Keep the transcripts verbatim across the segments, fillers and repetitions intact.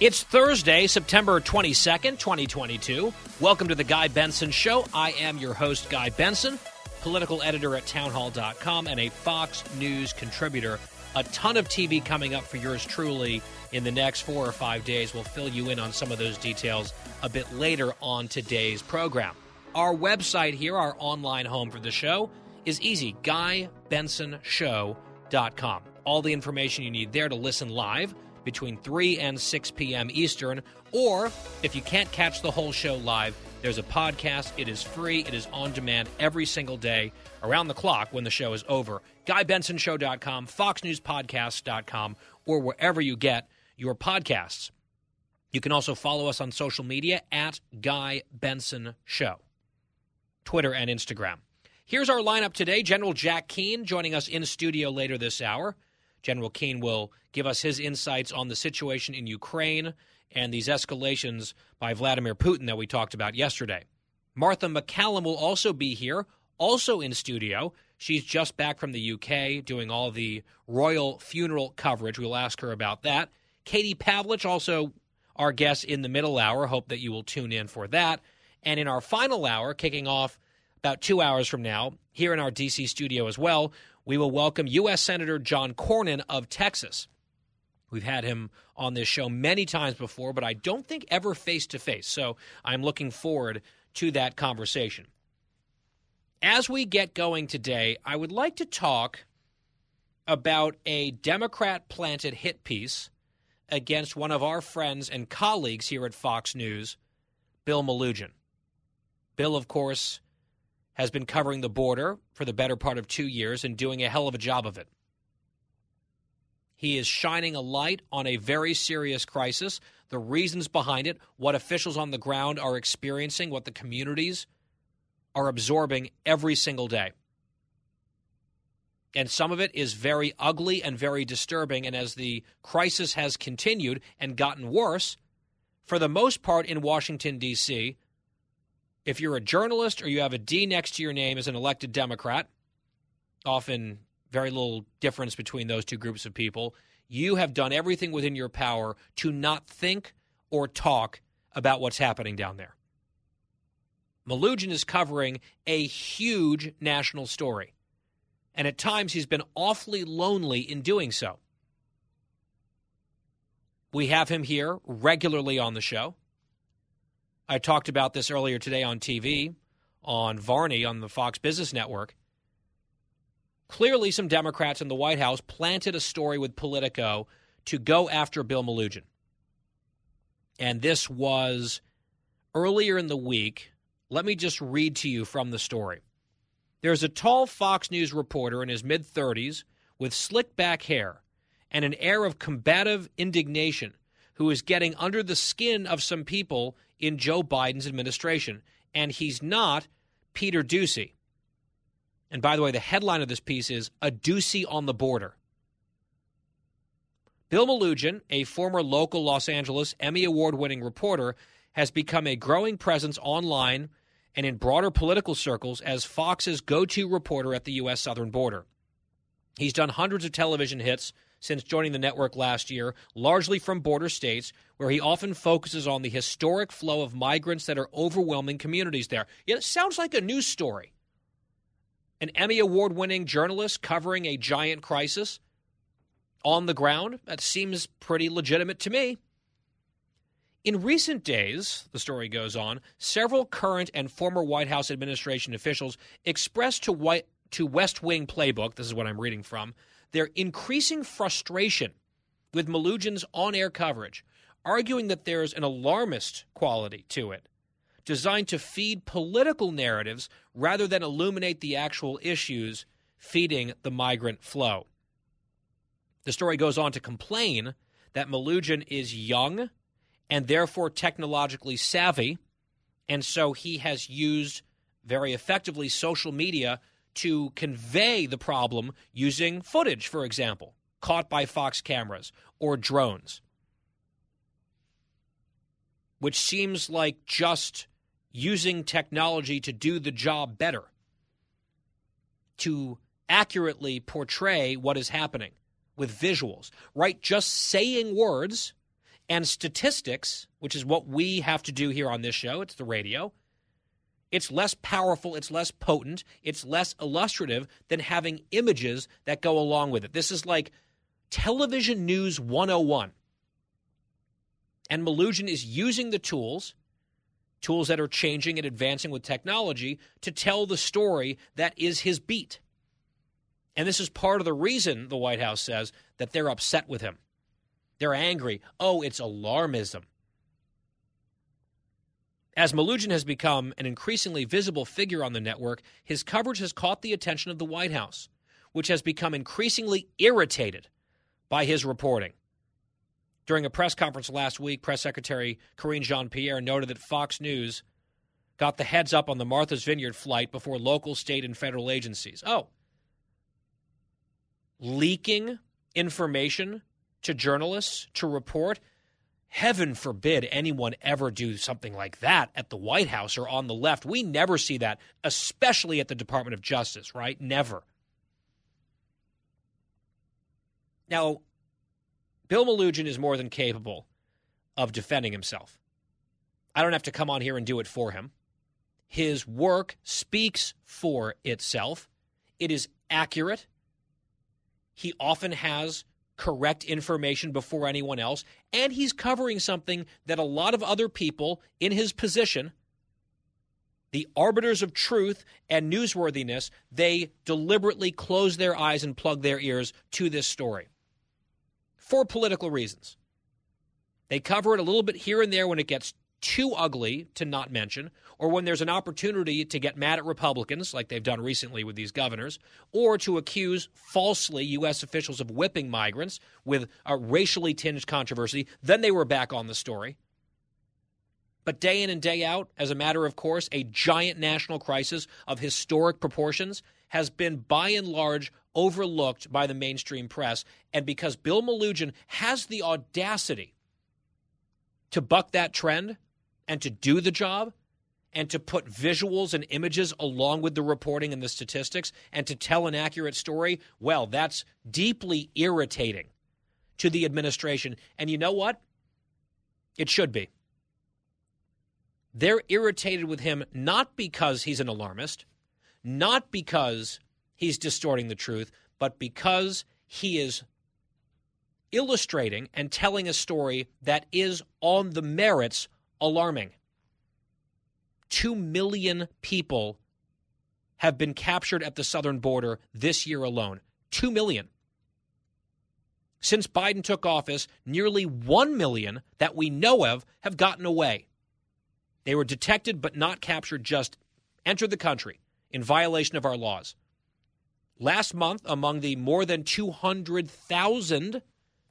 It's Thursday, September twenty-second, twenty twenty-two. Welcome to the Guy Benson Show. I am your host, Guy Benson, political editor at townhall dot com and a Fox News contributor. A ton of T V coming up for yours truly in the next four or five days. We'll fill you in on some of those details a bit later on today's program. Our website here, our online home for the show, is easy, guy benson show dot com. All the information you need there to listen live between three and six p.m. Eastern, or if you can't catch the whole show live, there's a podcast. It is free. It is on demand every single day around the clock when the show is over. guy benson show dot com, fox news podcast dot com, or wherever you get your podcasts. You can also follow us on social media at Guy Benson Show, Twitter and Instagram. Here's our lineup today. General Jack Keane joining us in studio later this hour. General Keane will give us his insights on the situation in Ukraine and these escalations by Vladimir Putin that we talked about yesterday. Martha McCallum will also be here, also in studio. She's just back from the U K doing all the royal funeral coverage. We'll ask her about that. Katie Pavlich, also our guest in the middle hour. Hope that you will tune in for that. And in our final hour, kicking off about two hours from now, here in our D C studio as well, we will welcome U S. Senator John Cornyn of Texas. We've had him on this show many times before, but I don't think ever face-to-face, so I'm looking forward to that conversation. As we get going today, I would like to talk about a Democrat-planted hit piece against one of our friends and colleagues here at Fox News, Bill Melugin. Bill, of course, has been covering the border for the better part of two years and doing a hell of a job of it. He is shining a light on a very serious crisis, the reasons behind it, what officials on the ground are experiencing, what the communities are absorbing every single day. And some of it is very ugly and very disturbing. And as the crisis has continued and gotten worse, for the most part in Washington, D C, if you're a journalist or you have a D next to your name as an elected Democrat, often very little difference between those two groups of people. You have done everything within your power to not think or talk about what's happening down there. Melugin is covering a huge national story, and at times he's been awfully lonely in doing so. We have him here regularly on the show. I talked about this earlier today on T V, on Varney, on the Fox Business Network. Clearly, some Democrats in the White House planted a story with Politico to go after Bill Melugin. And this was earlier in the week. Let me just read to you from the story. There's a tall Fox News reporter in his mid-thirties with slick back hair and an air of combative indignation who is getting under the skin of some people in Joe Biden's administration. And he's not Peter Doocy. And by the way, the headline of this piece is A Doocy on the Border. Bill Melugin, a former local Los Angeles Emmy Award-winning reporter, has become a growing presence online and in broader political circles as Fox's go-to reporter at the U S southern border. He's done hundreds of television hits since joining the network last year, largely from border states, where he often focuses on the historic flow of migrants that are overwhelming communities there. It sounds like a news story. An Emmy Award-winning journalist covering a giant crisis on the ground? That seems pretty legitimate to me. In recent days, the story goes on, several current and former White House administration officials expressed to, White, to West Wing Playbook, this is what I'm reading from, their increasing frustration with Melugin's on-air coverage, arguing that there's an alarmist quality to it, designed to feed political narratives rather than illuminate the actual issues feeding the migrant flow. The story goes on to complain that Melugin is young and therefore technologically savvy, and so he has used very effectively social media to convey the problem using footage, for example, caught by Fox cameras or drones, which seems like just using technology to do the job better, to accurately portray what is happening with visuals, right? Just saying words and statistics, which is what we have to do here on this show. It's the radio. It's less powerful, it's less potent, it's less illustrative than having images that go along with it. This is like television news one oh one. And Melugin is using the tools, tools that are changing and advancing with technology, to tell the story that is his beat. And this is part of the reason, the White House says, that they're upset with him. They're angry. Oh, it's alarmism. As Melugin has become an increasingly visible figure on the network, his coverage has caught the attention of the White House, which has become increasingly irritated by his reporting. During a press conference last week, Press Secretary Karine Jean-Pierre noted that Fox News got the heads up on the Martha's Vineyard flight before local, state, and federal agencies. Oh, leaking information to journalists to report? Heaven forbid anyone ever do something like that at the White House or on the left. We never see that, especially at the Department of Justice, right? Never. Now, Bill Melugin is more than capable of defending himself. I don't have to come on here and do it for him. His work speaks for itself. It is accurate. He often has correct information before anyone else, and he's covering something that a lot of other people in his position, the arbiters of truth and newsworthiness, they deliberately close their eyes and plug their ears to this story for political reasons. They cover it a little bit here and there when it gets too ugly to not mention, or when there's an opportunity to get mad at Republicans, like they've done recently with these governors, or to accuse falsely U S officials of whipping migrants with a racially tinged controversy. Then they were back on the story. But day in and day out, as a matter of course, a giant national crisis of historic proportions has been by and large overlooked by the mainstream press. And because Bill Melugin has the audacity to buck that trend, and to do the job, and to put visuals and images along with the reporting and the statistics, and to tell an accurate story, well, that's deeply irritating to the administration. And you know what? It should be. They're irritated with him not because he's an alarmist, not because he's distorting the truth, but because he is illustrating and telling a story that is, on the merits, alarming. Two million people have been captured at the southern border this year alone. Two million. Since Biden took office, nearly one million that we know of have gotten away. They were detected but not captured, just entered the country in violation of our laws. Last month, among the more than two hundred thousand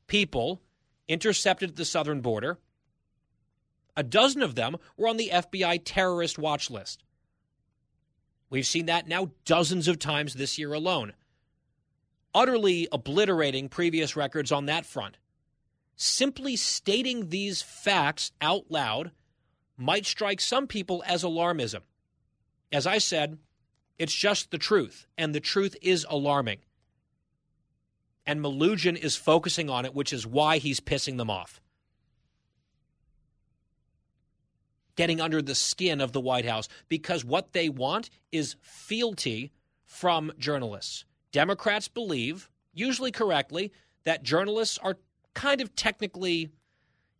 people intercepted at the southern border, a dozen of them were on the F B I terrorist watch list. We've seen that now dozens of times this year alone, utterly obliterating previous records on that front. Simply stating these facts out loud might strike some people as alarmism. As I said, it's just the truth, and the truth is alarming. And Melugin is focusing on it, which is why he's pissing them off. Getting under the skin of the White House, because what they want is fealty from journalists. Democrats believe, usually correctly, that journalists are kind of technically,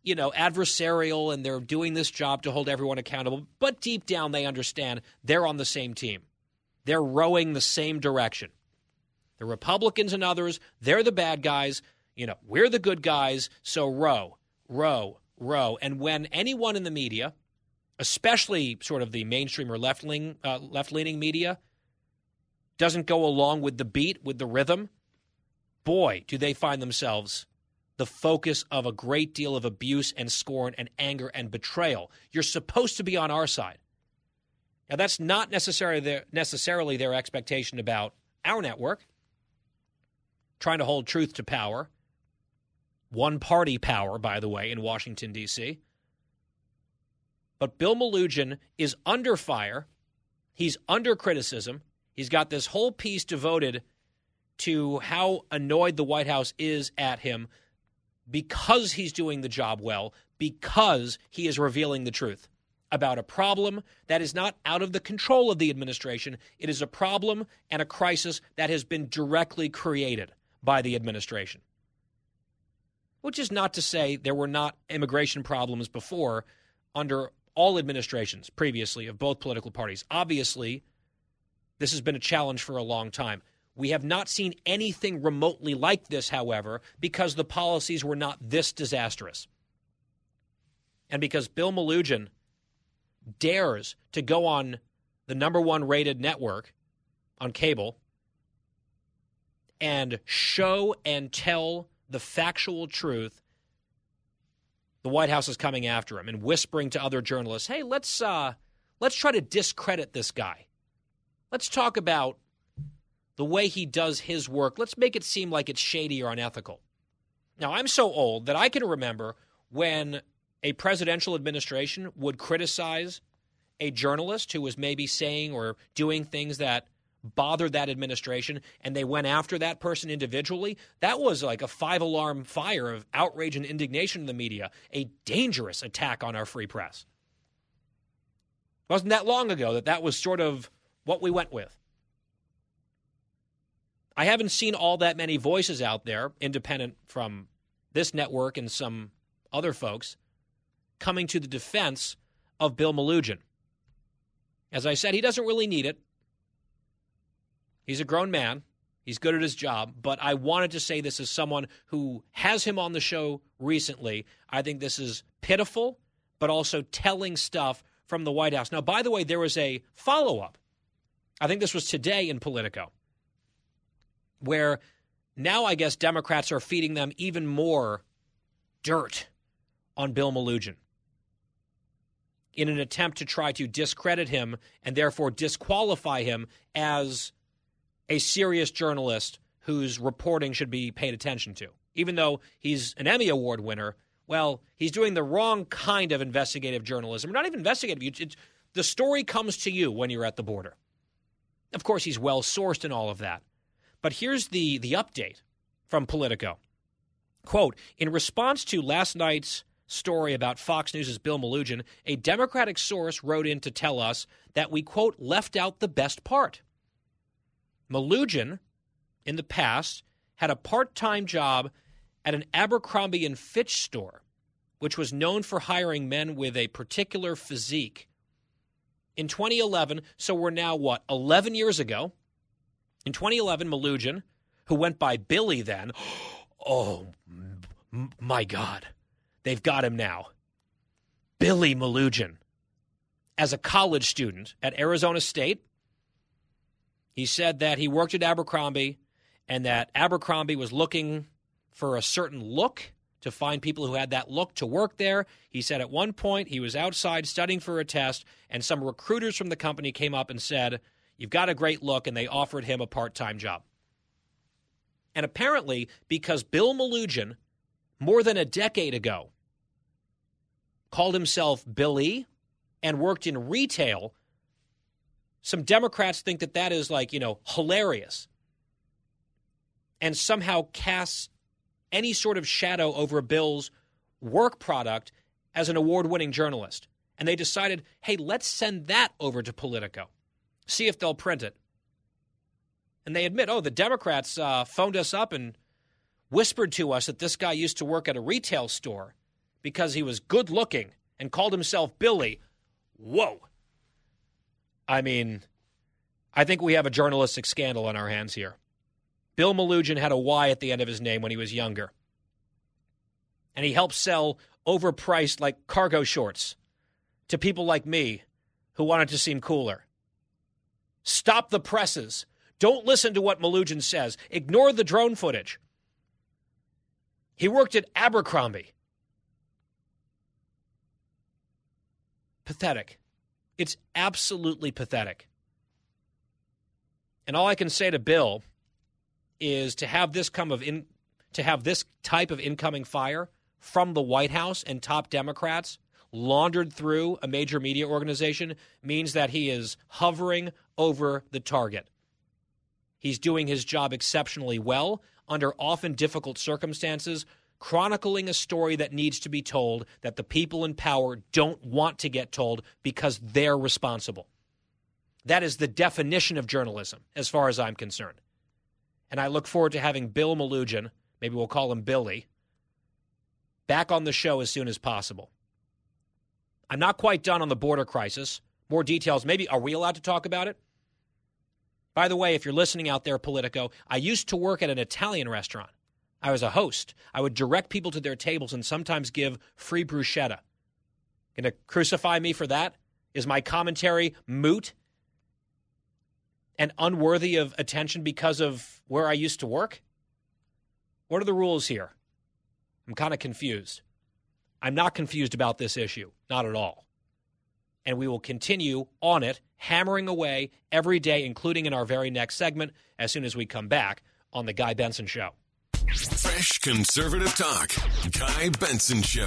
you know, adversarial, and they're doing this job to hold everyone accountable. But deep down, they understand they're on the same team. They're rowing the same direction. The Republicans and others, they're the bad guys. You know, we're the good guys. So row, row, row. And when anyone in the media, especially sort of the mainstream or left-leaning, uh, left-leaning media, doesn't go along with the beat, with the rhythm, boy, do they find themselves the focus of a great deal of abuse and scorn and anger and betrayal. You're supposed to be on our side. Now, that's not necessarily their, necessarily their expectation about our network, trying to hold truth to power, one-party power, by the way, in Washington, D C But Bill Melugin is under fire. He's under criticism. He's got this whole piece devoted to how annoyed the White House is at him because he's doing the job well, because he is revealing the truth about a problem that is not out of the control of the administration. It is a problem and a crisis that has been directly created by the administration, which is not to say there were not immigration problems before under all administrations previously of both political parties. Obviously, this has been a challenge for a long time. We have not seen anything remotely like this, however, because the policies were not this disastrous. And because Bill Melugin dares to go on the number one rated network on cable and show and tell the factual truth, the White House is coming after him and whispering to other journalists, hey, let's uh, let's try to discredit this guy. Let's talk about the way he does his work. Let's make it seem like it's shady or unethical. Now, I'm so old that I can remember when a presidential administration would criticize a journalist who was maybe saying or doing things that bothered that administration, and they went after that person individually. That was like a five-alarm fire of outrage and indignation in the media, a dangerous attack on our free press. It wasn't that long ago that that was sort of what we went with. I haven't seen all that many voices out there, independent from this network and some other folks, coming to the defense of Bill Melugin. As I said, he doesn't really need it. He's a grown man. He's good at his job. But I wanted to say this as someone who has him on the show recently. I think this is pitiful, but also telling stuff from the White House. Now, by the way, there was a follow-up. I think this was today in Politico, where now I guess Democrats are feeding them even more dirt on Bill Melugin in an attempt to try to discredit him and therefore disqualify him as a serious journalist whose reporting should be paid attention to. Even though he's an Emmy Award winner, well, he's doing the wrong kind of investigative journalism. Not even investigative. It's, the story comes to you when you're at the border. Of course, he's well-sourced and all of that. But here's the, the update from Politico. Quote, in response to last night's story about Fox News' Bill Melugin, a Democratic source wrote in to tell us that we, quote, left out the best part. Melugin, in the past, had a part-time job at an Abercrombie and Fitch store, which was known for hiring men with a particular physique. In twenty eleven, so we're now, what, eleven years ago? In twenty eleven, Melugin, who went by Billy then, oh, m- my God, they've got him now. Billy Melugin, as a college student at Arizona State, he said that he worked at Abercrombie and that Abercrombie was looking for a certain look to find people who had that look to work there. He said at one point he was outside studying for a test and some recruiters from the company came up and said, you've got a great look, and they offered him a part-time job. And apparently, because Bill Melugin, more than a decade ago, called himself Billy and worked in retail, some Democrats think that that is like, you know, hilarious and somehow casts any sort of shadow over Bill's work product as an award-winning journalist. And they decided, hey, let's send that over to Politico, see if they'll print it. And they admit, oh, the Democrats uh, phoned us up and whispered to us that this guy used to work at a retail store because he was good-looking and called himself Billy. Whoa. I mean, I think we have a journalistic scandal on our hands here. Bill Melugin had a Y at the end of his name when he was younger. And he helped sell overpriced, like, cargo shorts to people like me who wanted to seem cooler. Stop the presses. Don't listen to what Melugin says. Ignore the drone footage. He worked at Abercrombie. Pathetic. It's absolutely pathetic. And all I can say to Bill is to have this come of in, to have this type of incoming fire from the White House and top Democrats laundered through a major media organization means that he is hovering over the target. He's doing his job exceptionally well under often difficult circumstances, chronicling a story that needs to be told that the people in power don't want to get told because they're responsible. That is the definition of journalism, as far as I'm concerned. And I look forward to having Bill Melugin, maybe we'll call him Billy, back on the show as soon as possible. I'm not quite done on the border crisis. More details. Maybe, are we allowed to talk about it? By the way, if you're listening out there, Politico, I used to work at an Italian restaurant. I was a host. I would direct people to their tables and sometimes give free bruschetta. Going to crucify me for that? Is my commentary moot and unworthy of attention because of where I used to work? What are the rules here? I'm kind of confused. I'm not confused about this issue. Not at all. And we will continue on it, hammering away every day, including in our very next segment, as soon as we come back on The Guy Benson Show. Fresh conservative talk. Guy Benson Show.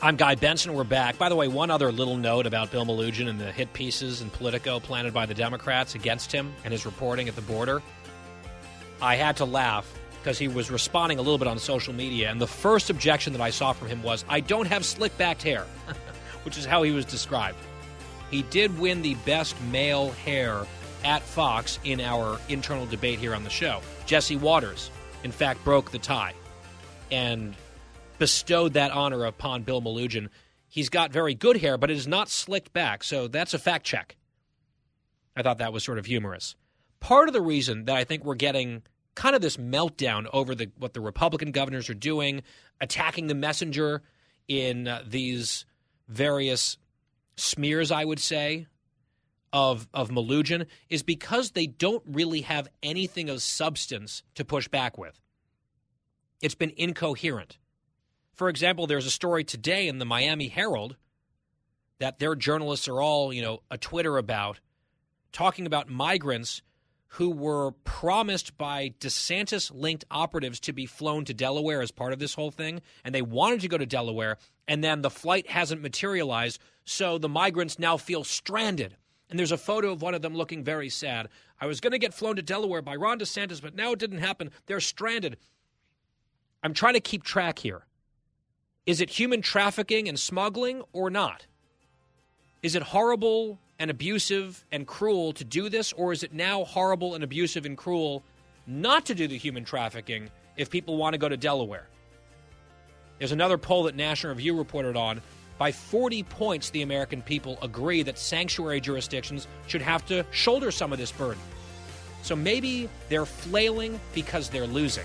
I'm Guy Benson. We're back. By the way, one other little note about Bill Melugin and the hit pieces in Politico planted by the Democrats against him and his reporting at the border. I had to laugh because he was responding a little bit on social media, and the first objection that I saw from him was, I don't have slick-backed hair, which is how he was described. He did win the best male hair at Fox in our internal debate here on the show. Jesse Waters, in fact, broke the tie and bestowed that honor upon Bill Melugin. He's got very good hair, but it is not slicked back, so that's a fact check. I thought that was sort of humorous. Part of the reason that I think we're getting kind of this meltdown over the what the Republican governors are doing, attacking the messenger in uh, these various smears, I would say, of, of Melugin, is because they don't really have anything of substance to push back with. It's been incoherent. For example, there's a story today in the Miami Herald that their journalists are all, you know, a Twitter about, talking about migrants who were promised by DeSantis-linked operatives to be flown to Delaware as part of this whole thing, and they wanted to go to Delaware, and then the flight hasn't materialized, so the migrants now feel stranded. And there's a photo of one of them looking very sad. I was going to get flown to Delaware by Ron DeSantis, but now it didn't happen. They're stranded. I'm trying to keep track here. Is it human trafficking and smuggling or not? Is it horrible and abusive and cruel to do this, or is it now horrible and abusive and cruel not to do the human trafficking if people want to go to Delaware? There's another poll that National Review reported on. By forty points, the American people agree that sanctuary jurisdictions should have to shoulder some of this burden. So maybe they're flailing because they're losing.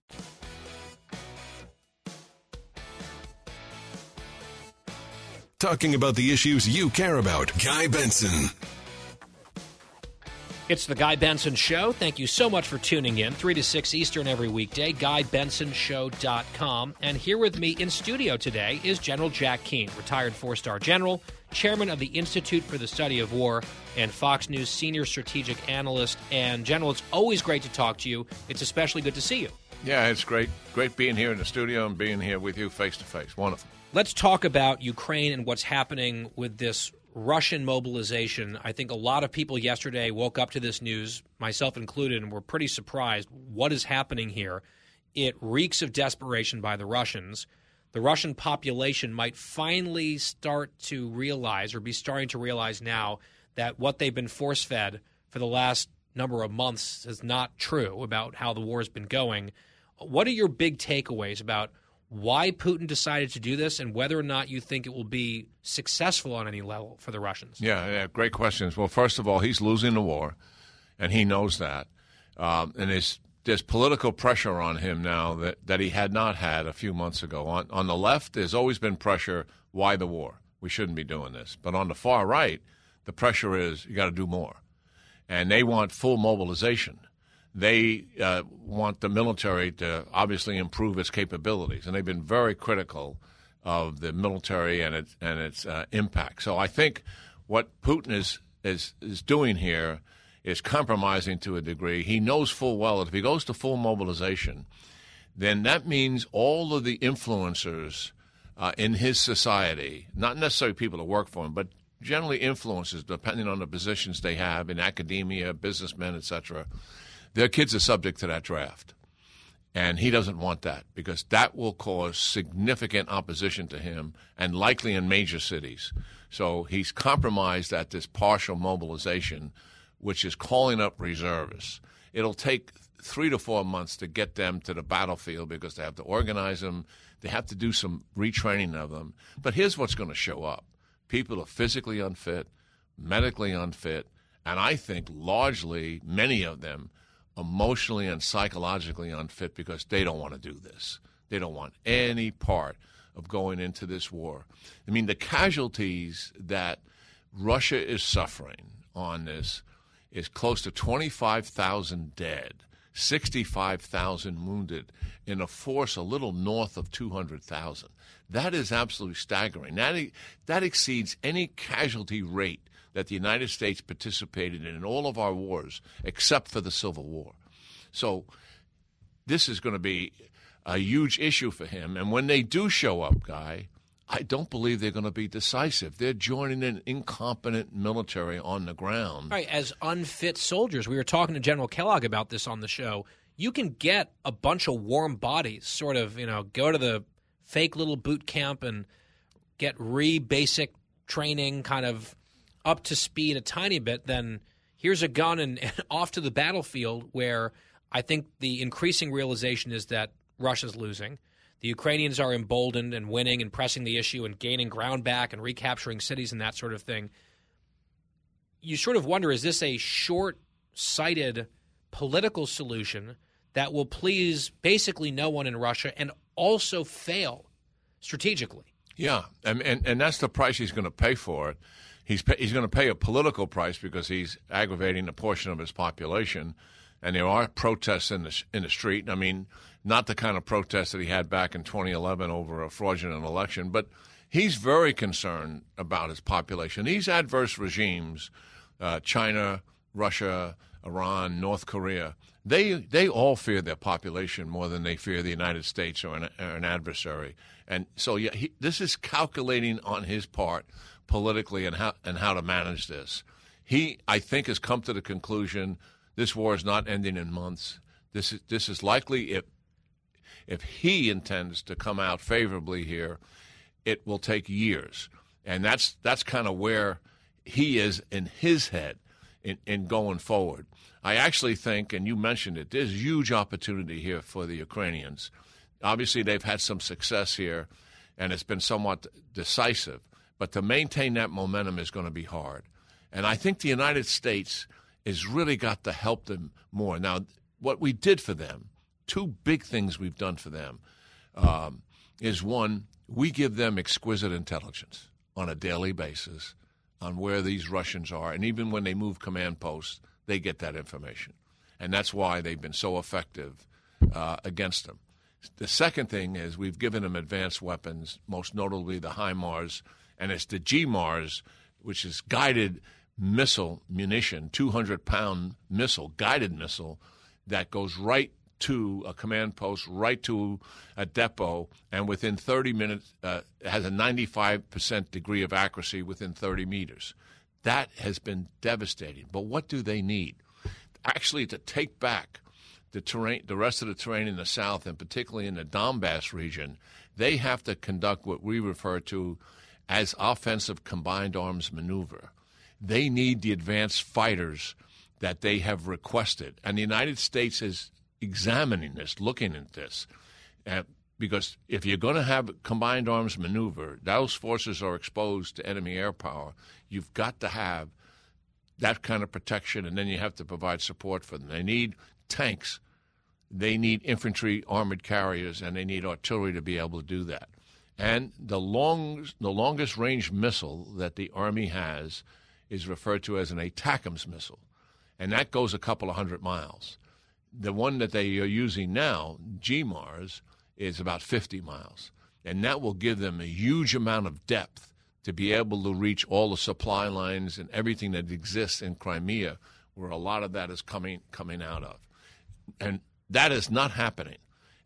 Talking about the issues you care about. Guy Benson. It's the Guy Benson Show. Thank you so much for tuning in. three to six Eastern every weekday, guy benson show dot com. And here with me in studio today is General Jack Keane, retired four-star general, chairman of the Institute for the Study of War, and Fox News senior strategic analyst. And General, it's always great to talk to you. It's especially good to see you. Yeah, it's great. Great being here in the studio and being here with you face-to-face. Wonderful. Let's talk about Ukraine and what's happening with this Russian mobilization. I think a lot of people yesterday woke up to this news, myself included, and were pretty surprised. What is happening here? It reeks of desperation by the Russians. The Russian population might finally start to realize, or be starting to realize now, that what they've been force-fed for the last number of months is not true about how the war has been going. What are your big takeaways about why Putin decided to do this, and whether or not you think it will be successful on any level for the Russians? Yeah, yeah great questions. Well, first of all, he's losing the war, and he knows that. Um, and there's, there's political pressure on him now that, that he had not had a few months ago. On, on the left, there's always been pressure, why the war? We shouldn't be doing this. But on the far right, the pressure is you got to do more. And they want full mobilization. They uh, want the military to obviously improve its capabilities, and they've been very critical of the military and its and its uh, impact. So I think what Putin is, is is doing here is compromising to a degree. He knows full well that if he goes to full mobilization, then that means all of the influencers uh, in his society, not necessarily people that work for him, but generally influencers, depending on the positions they have in academia, businessmen, et cetera. Their kids are subject to that draft, and he doesn't want that because that will cause significant opposition to him and likely in major cities. So he's compromised at this partial mobilization, which is calling up reservists. It'll take three to four months to get them to the battlefield because they have to organize them. They have to do some retraining of them. But here's what's going to show up. People are physically unfit, medically unfit, and I think largely many of them emotionally and psychologically unfit because they don't want to do this. They don't want any part of going into this war. I mean, the casualties that Russia is suffering on this is close to twenty-five thousand dead, sixty-five thousand wounded, in a force a little north of two hundred thousand. That is absolutely staggering. That, e- that exceeds any casualty rate that the United States participated in in all of our wars except for the Civil War. So this is going to be a huge issue for him. And when they do show up, Guy, I don't believe they're going to be decisive. They're joining an incompetent military on the ground. Right, as unfit soldiers. We were talking to General Kellogg about this on the show. You can get a bunch of warm bodies, sort of, you know, go to the fake little boot camp and get re-basic training kind of up to speed a tiny bit, then here's a gun and, and off to the battlefield, where I think the increasing realization is that Russia's losing. The Ukrainians are emboldened and winning and pressing the issue and gaining ground back and recapturing cities and that sort of thing. You sort of wonder, is this a short-sighted political solution that will please basically no one in Russia and also fail strategically? Yeah, and and, and that's the price he's going to pay for it. He's pay, he's going to pay a political price because he's aggravating a portion of his population, and there are protests in the in the street. I mean, not the kind of protests that he had back in twenty eleven over a fraudulent election, but he's very concerned about his population. These adverse regimes, uh, China, Russia, Iran, North Korea, they they all fear their population more than they fear the United States or an, or an adversary. And so yeah, he, this is calculating on his part politically and how and how to manage this. He, I think, has come to the conclusion this war is not ending in months. This is this is likely, if if he intends to come out favorably here, it will take years. And that's that's kind of where he is in his head in, in going forward. I actually think, and you mentioned it, there's huge opportunity here for the Ukrainians. Obviously, they've had some success here, and it's been somewhat decisive. But to maintain that momentum is going to be hard. And I think the United States has really got to help them more. Now, what we did for them, two big things we've done for them, um, is one, we give them exquisite intelligence on a daily basis on where these Russians are. And even when they move command posts, they get that information. And that's why they've been so effective uh, against them. The second thing is we've given them advanced weapons, most notably the HIMARS, and it's the GMARS, which is guided missile munition, two hundred pound missile, guided missile, that goes right to a command post, right to a depot, and within thirty minutes uh, has a ninety-five percent degree of accuracy within thirty meters. That has been devastating. But what do they need? Actually, to take back the terrain, the rest of the terrain in the south, and particularly in the Donbass region, they have to conduct what we refer to as offensive combined arms maneuver. They need the advanced fighters that they have requested. And the United States is examining this, looking at this, uh, because if you're going to have combined arms maneuver, those forces are exposed to enemy air power. You've got to have that kind of protection, and then you have to provide support for them. They need tanks, they need infantry armored carriers, and they need artillery to be able to do that. And the long, the longest range missile that the Army has is referred to as an ATACMS missile, and that goes a couple of hundred miles. The one that they are using now, GMARS, is about fifty miles, and that will give them a huge amount of depth to be able to reach all the supply lines and everything that exists in Crimea, where a lot of that is coming coming out of. And that is not happening.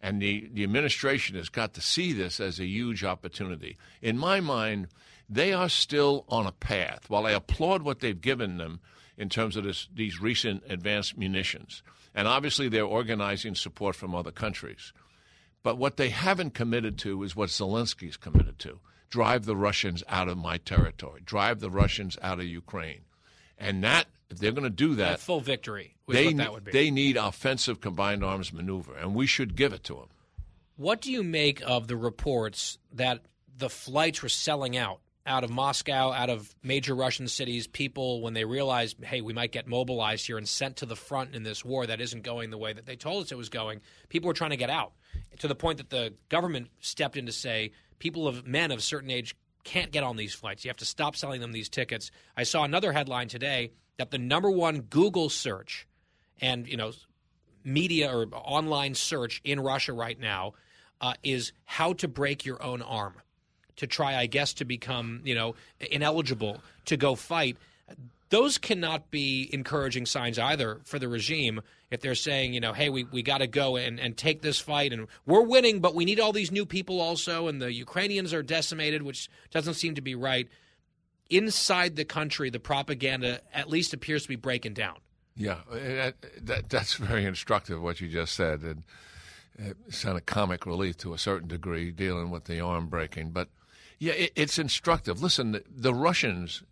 And the, the administration has got to see this as a huge opportunity. In my mind, they are still on a path. While I applaud what they've given them in terms of this, these recent advanced munitions, and obviously they're organizing support from other countries, but what they haven't committed to is what Zelensky's committed to: drive the Russians out of my territory, drive the Russians out of Ukraine. And that, if they're going to do that, a full victory, they, that would be. They need offensive combined arms maneuver, and we should give it to them. What do you make of the reports that the flights were selling out, out of Moscow, out of major Russian cities? People, when they realized, hey, we might get mobilized here and sent to the front in this war that isn't going the way that they told us it was going, people were trying to get out, to the point that the government stepped in to say people of men of certain age can't get on these flights. You have to stop selling them these tickets. I saw another headline today that the number one Google search and, you know, media or online search in Russia right now uh, is how to break your own arm, to try, I guess, to become, you know, ineligible to go fight. Those cannot be encouraging signs either for the regime if they're saying, you know, hey, we, we got to go and, and take this fight, and we're winning, but we need all these new people also, and the Ukrainians are decimated, which doesn't seem to be right. Inside the country, the propaganda at least appears to be breaking down. Yeah, that, that, that's very instructive, what you just said, and it sounded comic relief to a certain degree dealing with the arm breaking, but yeah, it, it's instructive. Listen, the, the Russians...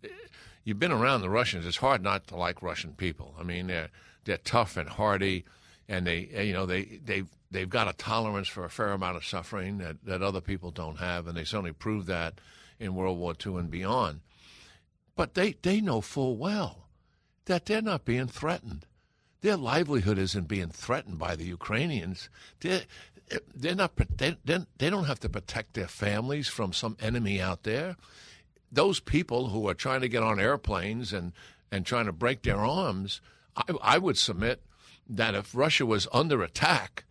You've been around the Russians. It's hard not to like Russian people. I mean, they're they're tough and hardy, and they you know they they've they've got a tolerance for a fair amount of suffering that, that other people don't have, and they certainly proved that in World War Two and beyond. But they, they know full well that they're not being threatened. Their livelihood isn't being threatened by the Ukrainians. They're, they're not they they don't have to protect their families from some enemy out there. Those people who are trying to get on airplanes and, and trying to break their arms, I, I would submit that if Russia was under attack,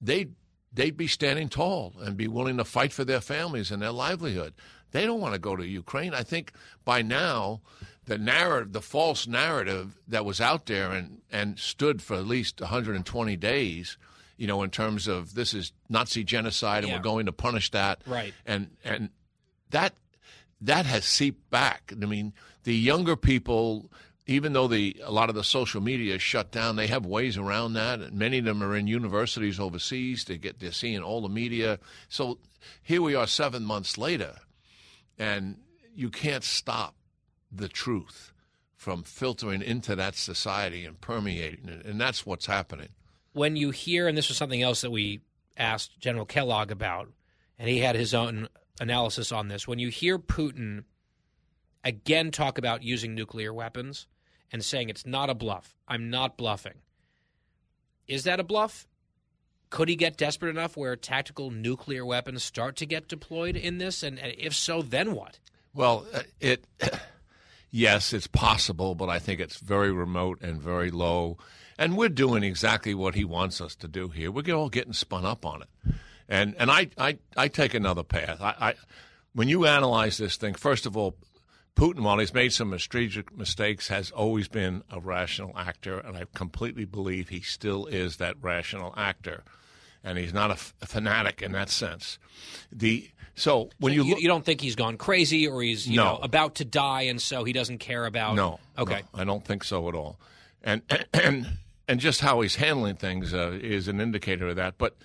they'd, they'd be standing tall and be willing to fight for their families and their livelihood. They don't want to go to Ukraine. I think by now the narrative, the false narrative that was out there and, and stood for at least one hundred twenty days, you know, in terms of this is Nazi genocide and yeah. we're going to punish that. Right. And, and that... That has seeped back. I mean, the younger people, even though the a lot of the social media is shut down, they have ways around that. And many of them are in universities overseas. They get, they're seeing all the media. So here we are seven months later, and you can't stop the truth from filtering into that society and permeating it. And that's what's happening. When you hear, and this was something else that we asked General Kellogg about, and he had his own analysis on this. When you hear Putin again talk about using nuclear weapons and saying it's not a bluff, I'm not bluffing, is that a bluff? Could he get desperate enough where tactical nuclear weapons start to get deployed in this? And, and if so, then what? Well, it yes, it's possible, but I think it's very remote and very low. And we're doing exactly what he wants us to do here. We're all getting spun up on it. And and I I, I take another path. I, I when you analyze this thing, first of all, Putin, while he's made some strategic mistakes, has always been a rational actor, and I completely believe he still is that rational actor. And he's not a, f- a fanatic in that sense. The so when so you, you, look, you don't think he's gone crazy or he's you no. know, about to die, and so he doesn't care about no. Okay, no, I don't think so at all. And and and just how he's handling things uh, is an indicator of that. But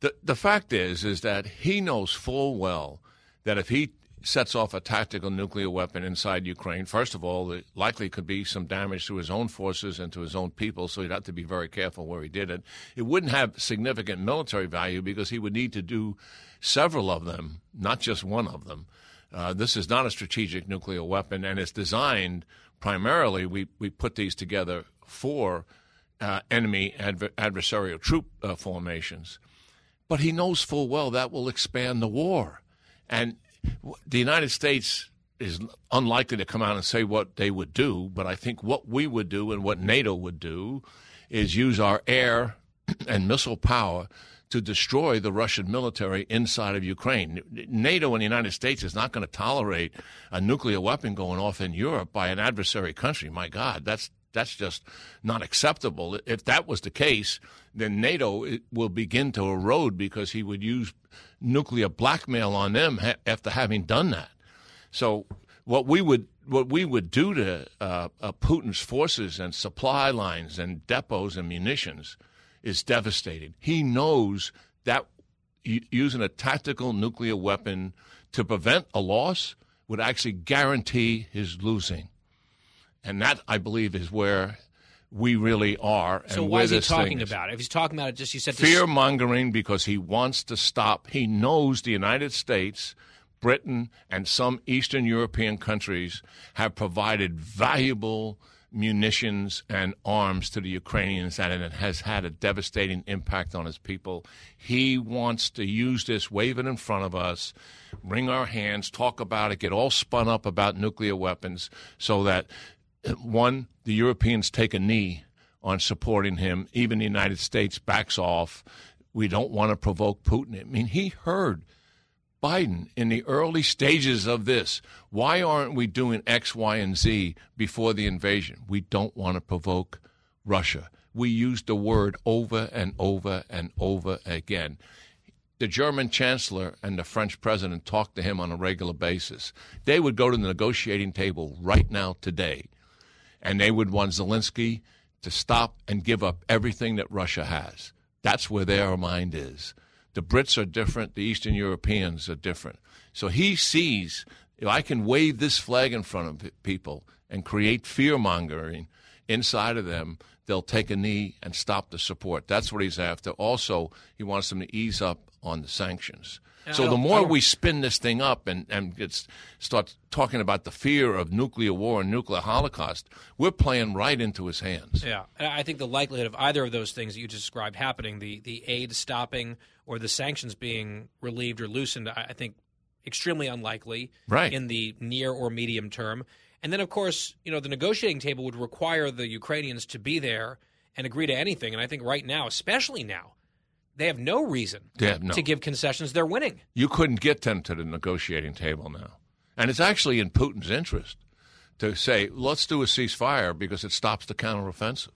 the the fact is is that he knows full well that if he sets off a tactical nuclear weapon inside Ukraine, first of all, it likely could be some damage to his own forces and to his own people, so he'd have to be very careful where he did it. It wouldn't have significant military value because he would need to do several of them, not just one of them. Uh, this is not a strategic nuclear weapon, and it's designed primarily, we, we put these together for uh, enemy adver- adversarial troop uh, formations. But he knows full well that will expand the war. And the United States is unlikely to come out and say what they would do, but I think what we would do and what NATO would do is use our air and missile power to destroy the Russian military inside of Ukraine. NATO and the United States is not going to tolerate a nuclear weapon going off in Europe by an adversary country. My God, that's that's just not acceptable. If that was the case, then NATO will begin to erode because he would use nuclear blackmail on them ha- after having done that. So what we would what we would do to uh, uh, Putin's forces and supply lines and depots and munitions is devastating. He knows that y- using a tactical nuclear weapon to prevent a loss would actually guarantee his losing. And that, I believe, is where we really are. And so why is he talking about it? If he's talking about it, just you said fear-mongering because he wants to stop. He knows the United States, Britain, and some Eastern European countries have provided valuable munitions and arms to the Ukrainians, and it has had a devastating impact on his people. He wants to use this, wave it in front of us, wring our hands, talk about it, get all spun up about nuclear weapons so that one, the Europeans take a knee on supporting him. Even the United States backs off. We don't want to provoke Putin. I mean, he heard Biden in the early stages of this. Why aren't we doing X, Y, and Z before the invasion? We don't want to provoke Russia. We used the word over and over and over again. The German chancellor and the French president talked to him on a regular basis. They would go to the negotiating table right now today, and they would want Zelensky to stop and give up everything that Russia has. That's where their mind is. The Brits are different. The Eastern Europeans are different. So he sees, if I can wave this flag in front of people and create fear-mongering inside of them, they'll take a knee and stop the support. That's what he's after. Also, he wants them to ease up on the sanctions. So the more we spin this thing up and, and it's, start talking about the fear of nuclear war and nuclear holocaust, we're playing right into his hands. Yeah, and I think the likelihood of either of those things that you described happening, the, the aid stopping or the sanctions being relieved or loosened, I think extremely unlikely right. in the near or medium term. And then, of course, you know, the negotiating table would require the Ukrainians to be there and agree to anything. And I think right now, especially now, They have no reason have no. to give concessions. They're winning. You couldn't get them to the negotiating table now. And it's actually in Putin's interest to say, let's do a ceasefire because it stops the counteroffensive.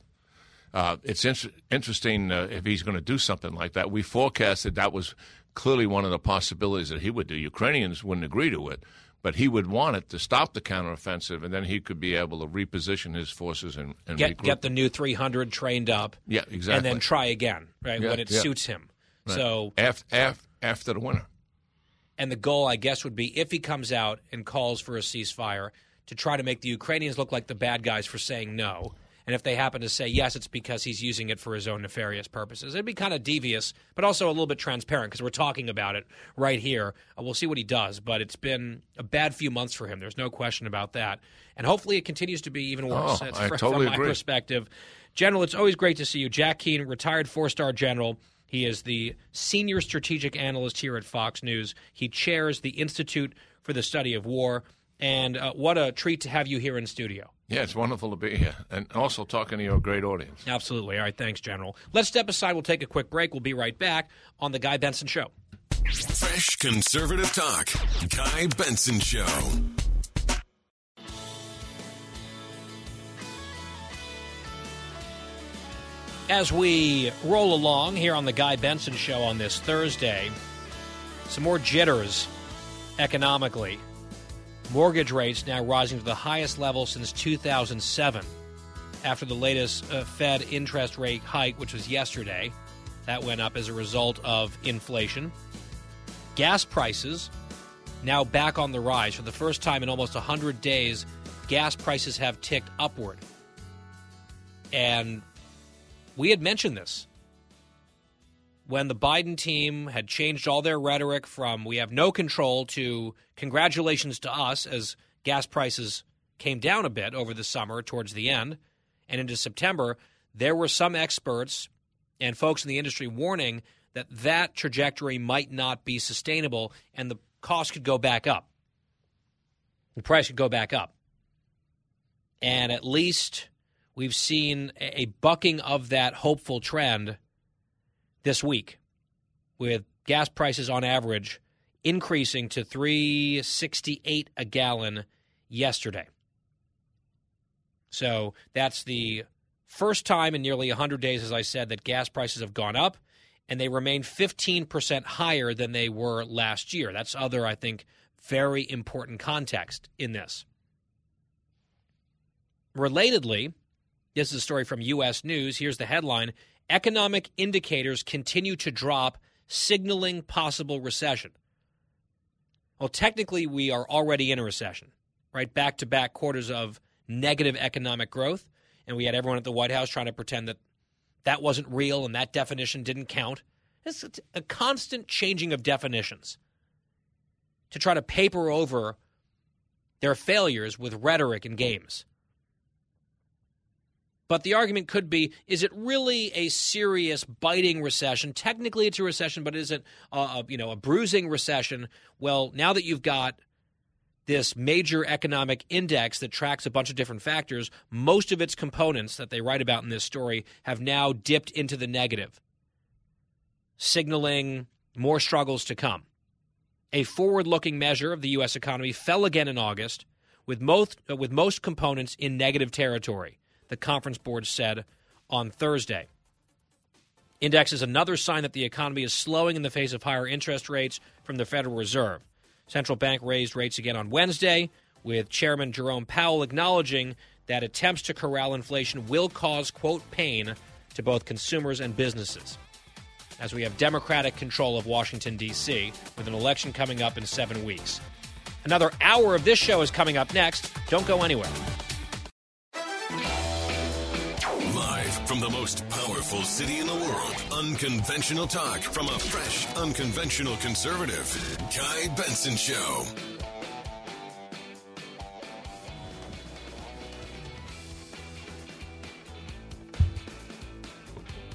Uh, it's in- interesting uh, if he's going to do something like that. We forecasted that was clearly one of the possibilities that he would do. Ukrainians wouldn't agree to it, but he would want it to stop the counteroffensive, and then he could be able to reposition his forces and, and get, get the new three hundred trained up. Yeah, exactly. And then try again, right, yeah, when it yeah. suits him. Right. So after, after, after the winter. And the goal, I guess, would be if he comes out and calls for a ceasefire to try to make the Ukrainians look like the bad guys for saying no. And if they happen to say yes, it's because he's using it for his own nefarious purposes. It'd be kind of devious, but also a little bit transparent because we're talking about it right here. Uh, we'll see what he does, but it's been a bad few months for him. There's no question about that. And hopefully it continues to be even worse. Oh, That's I fr- totally from my agree. perspective. General, it's always great to see you. Jack Keane, retired four-star general. He is the senior strategic analyst here at Fox News. He chairs the Institute for the Study of War. And uh, what a treat to have you here in studio. Yeah, it's wonderful to be here, and also talking to your great audience. Absolutely. All right, thanks, General. Let's step aside. We'll take a quick break. We'll be right back on The Guy Benson Show. Fresh conservative talk. Guy Benson Show. As we roll along here on The Guy Benson Show on this Thursday, some more jitters economically. Mortgage rates now rising to the highest level since two thousand seven after the latest uh, Fed interest rate hike, which was yesterday. That went up as a result of inflation. Gas prices now back on the rise. For the first time in almost one hundred days, gas prices have ticked upward. And we had mentioned this when the Biden team had changed all their rhetoric from we have no control to congratulations to us as gas prices came down a bit over the summer towards the end and into September. There were some experts and folks in the industry warning that that trajectory might not be sustainable and the cost could go back up. The price could go back up. And at least we've seen a bucking of that hopeful trend this week, with gas prices on average increasing to three sixty-eight a gallon yesterday. So that's the first time in nearly one hundred days, as I said, that gas prices have gone up, and they remain fifteen percent higher than they were last year. That's other, I think, very important context in this. Relatedly, this is a story from U S News. Here's the headline. Economic indicators continue to drop, signaling possible recession. Well, technically, we are already in a recession, right? Back-to-back quarters of negative economic growth, and we had everyone at the White House trying to pretend that that wasn't real and that definition didn't count. It's a constant changing of definitions to try to paper over their failures with rhetoric and games. But the argument could be, is it really a serious, biting recession? Technically, it's a recession, but is it a, you know, a bruising recession? Well, now that you've got this major economic index that tracks a bunch of different factors, most of its components that they write about in this story have now dipped into the negative, signaling more struggles to come. A forward-looking measure of the U S economy fell again in August, with most, with most components in negative territory, the conference board said on Thursday. Index is another sign that the economy is slowing in the face of higher interest rates from the Federal Reserve. Central Bank raised rates again on Wednesday, with Chairman Jerome Powell acknowledging that attempts to corral inflation will cause, quote, pain to both consumers and businesses, as we have Democratic control of Washington, D C, with an election coming up in seven weeks. Another hour of this show is coming up next. Don't go anywhere. From the most powerful city in the world, unconventional talk from a fresh, unconventional conservative, Guy Benson Show.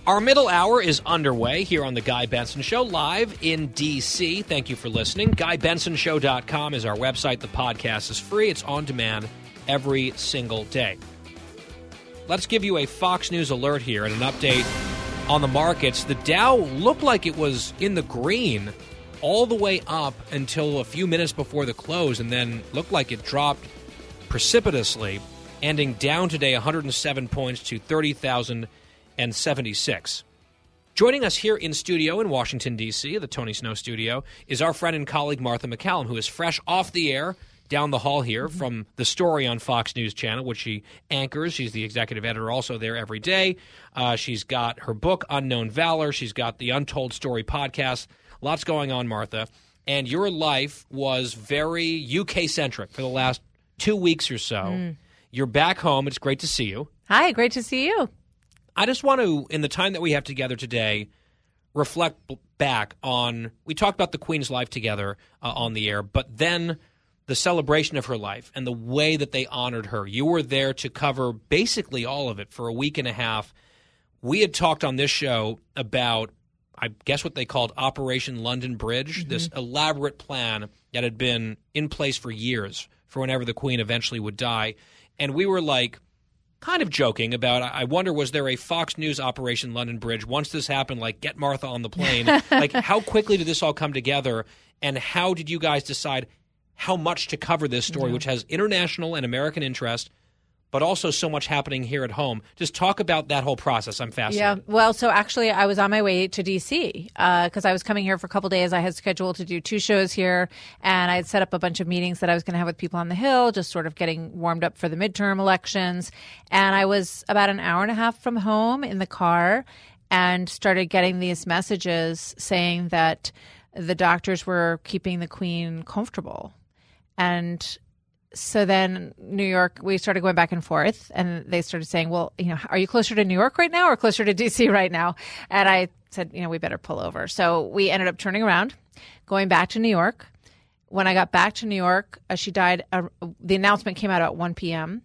Our middle hour is underway here on The Guy Benson Show, live in D C. Thank you for listening. Guy Benson Show dot com is our website. The podcast is free. It's on demand every single day. Let's give you a Fox News alert here and an update on the markets. The Dow looked like it was in the green all the way up until a few minutes before the close, and then looked like it dropped precipitously, ending down today one hundred seven points to thirty thousand seventy-six. Joining us here in studio in Washington, D C, the Tony Snow studio, is our friend and colleague Martha McCallum, who is fresh off the air down the hall here from the story on Fox News Channel, which she anchors. She's the executive editor also there every day. Uh, she's got her book, Unknown Valor. She's got the Untold Story podcast. Lots going on, Martha. And your life was very U K-centric for the last two weeks or so. Mm. You're back home. It's great to see you. Hi, great to see you. I just want to, in the time that we have together today, reflect back on – we talked about the Queen's life together uh, on the air, but then – the celebration of her life and the way that they honored her. You were there to cover basically all of it for a week and a half. We had talked on this show about, I guess, what they called Operation London Bridge, mm-hmm. this elaborate plan that had been in place for years for whenever the queen eventually would die. And we were like kind of joking about, I wonder, was there a Fox News Operation London Bridge once this happened, like get Martha on the plane? Like how quickly did this all come together? And how did you guys decide how much to cover this story, yeah. which has international and American interest, but also so much happening here at home? Just talk about that whole process. I'm fascinated. Yeah. Well, so actually I was on my way to D C because uh, I was coming here for a couple days. I had scheduled to do two shows here, and I had set up a bunch of meetings that I was going to have with people on the Hill, just sort of getting warmed up for the midterm elections. And I was about an hour and a half from home in the car and started getting these messages saying that the doctors were keeping the queen comfortable. And so then New York, we started going back and forth, and they started saying, well, you know, are you closer to New York right now or closer to D C right now? And I said, you know, we better pull over. So we ended up turning around, going back to New York. When I got back to New York, uh, she died. Uh, the announcement came out at one p.m.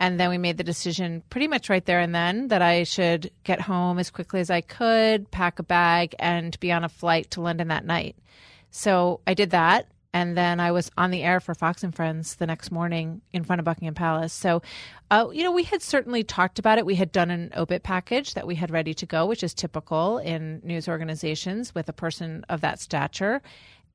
And then we made the decision pretty much right there and then that I should get home as quickly as I could, pack a bag, and be on a flight to London that night. So I did that. And then I was on the air for Fox and Friends the next morning in front of Buckingham Palace. So, uh, you know, we had certainly talked about it. We had done an obit package that we had ready to go, which is typical in news organizations with a person of that stature.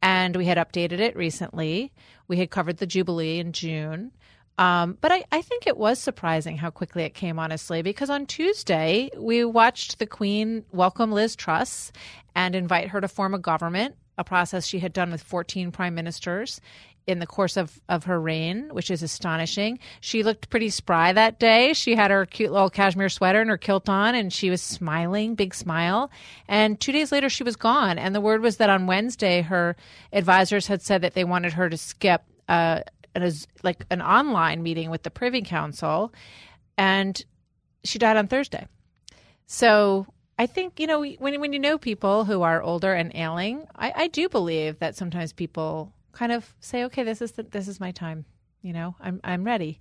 And we had updated it recently. We had covered the Jubilee in June. Um, but I, I think it was surprising how quickly it came, honestly, because on Tuesday we watched the Queen welcome Liz Truss and invite her to form a government, a process she had done with fourteen prime ministers in the course of, of her reign, which is astonishing. She looked pretty spry that day. She had her cute little cashmere sweater and her kilt on, and she was smiling, big smile. And two days later, she was gone. And the word was that on Wednesday, her advisors had said that they wanted her to skip uh, an, like an online meeting with the Privy Council. And she died on Thursday. So I think, you know, when when you know people who are older and ailing, I, I do believe that sometimes people kind of say, okay, this is the, this is my time, you know, I'm I'm ready.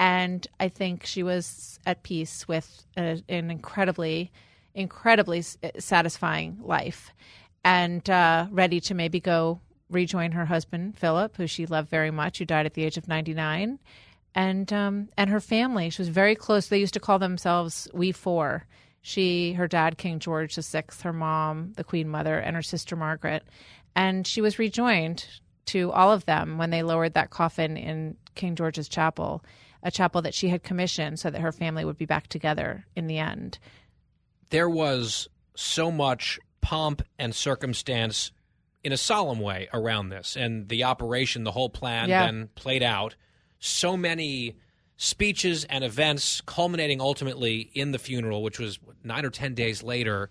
And I think she was at peace with a, an incredibly, incredibly satisfying life, and uh, ready to maybe go rejoin her husband, Philip, who she loved very much, who died at the age of ninety-nine, and um, and her family. She was very close. They used to call themselves We Four. She, her dad, King George the Sixth, her mom, the Queen Mother, and her sister, Margaret. And she was rejoined to all of them when they lowered that coffin in King George's Chapel, a chapel that she had commissioned so that her family would be back together in the end. There was so much pomp and circumstance in a solemn way around this. And the operation, the whole plan yeah. then played out. So many speeches and events culminating ultimately in the funeral, which was nine or ten days later.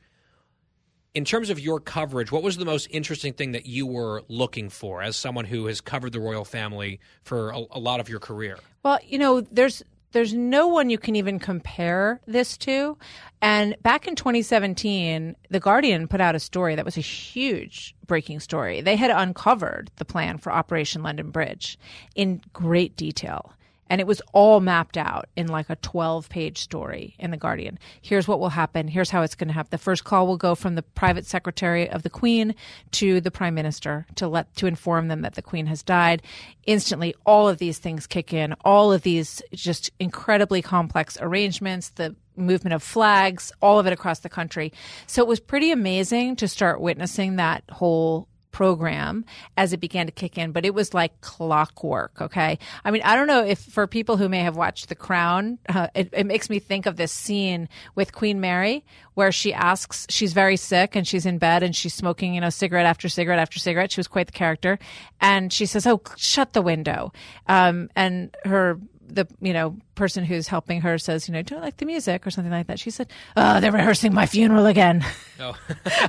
In terms of your coverage, what was the most interesting thing that you were looking for as someone who has covered the royal family for a, a lot of your career? Well, you know, there's there's no one you can even compare this to. And back in twenty seventeen, The Guardian put out a story that was a huge breaking story. They had uncovered the plan for Operation London Bridge in great detail. And it was all mapped out in like a twelve-page story in The Guardian. Here's what will happen. Here's how it's going to happen. The first call will go from the private secretary of the Queen to the prime minister to let to inform them that the Queen has died. Instantly, all of these things kick in, all of these just incredibly complex arrangements, the movement of flags, all of it across the country. So it was pretty amazing to start witnessing that whole program as it began to kick in, but it was like clockwork. Okay. I mean, I don't know if for people who may have watched The Crown, uh, it, it makes me think of this scene with Queen Mary where she asks, she's very sick and she's in bed and she's smoking, you know, cigarette after cigarette after cigarette. She was quite the character. And she says, oh, shut the window. Um, and her, the, you know, person who's helping her says, you know, don't like the music or something like that. She said, oh, they're rehearsing my funeral again oh.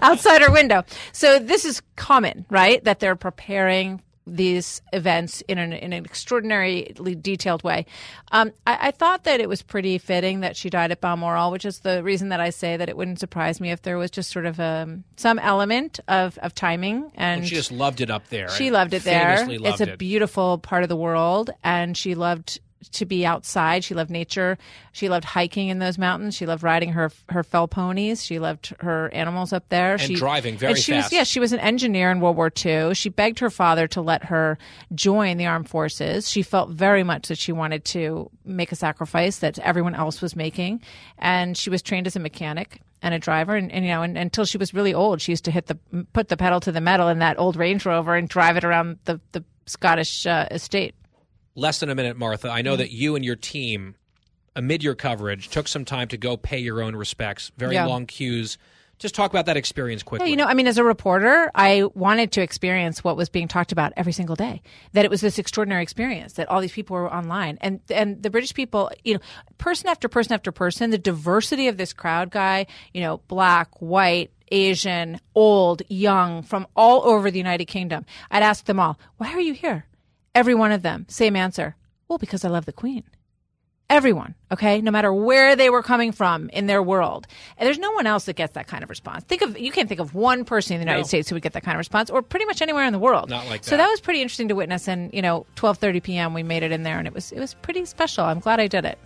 outside her window. So this is common, right? That they're preparing these events in an, in an extraordinarily detailed way. Um, I, I thought that it was pretty fitting that she died at Balmoral, which is the reason that I say that it wouldn't surprise me if there was just sort of a, some element of, of timing. And, and she just loved it up there. She loved it there. Loved it's a it. beautiful part of the world. And she loved to be outside. She loved nature. She loved hiking in those mountains. She loved riding her her fell ponies. She loved her animals up there. And she, driving very and she fast. Was, yeah, she was an engineer in World War Two. She begged her father to let her join the armed forces. She felt very much that she wanted to make a sacrifice that everyone else was making. And she was trained as a mechanic and a driver. And, and you know, and, until she was really old, she used to hit the put the pedal to the metal in that old Range Rover and drive it around the, the Scottish uh, estate. Less than a minute, Martha. I know that you and your team, amid your coverage, took some time to go pay your own respects. Very yeah. long queues. Just talk about that experience quickly. Yeah, you know, I mean, as a reporter, I wanted to experience what was being talked about every single day, that it was this extraordinary experience, that all these people were online. And and the British people, you know, person after person after person, the diversity of this crowd, Guy, you know, black, white, Asian, old, young, from all over the United Kingdom. I'd ask them all, why are you here? Every one of them, same answer. Well, because I love the Queen. Everyone, okay? No matter where they were coming from in their world. And there's no one else that gets that kind of response. Think of you can't think of one person in the United no. States who would get that kind of response, or pretty much anywhere in the world. Not like that. So that was pretty interesting to witness. And you know, twelve thirty p.m. we made it in there, and it was it was pretty special. I'm glad I did it.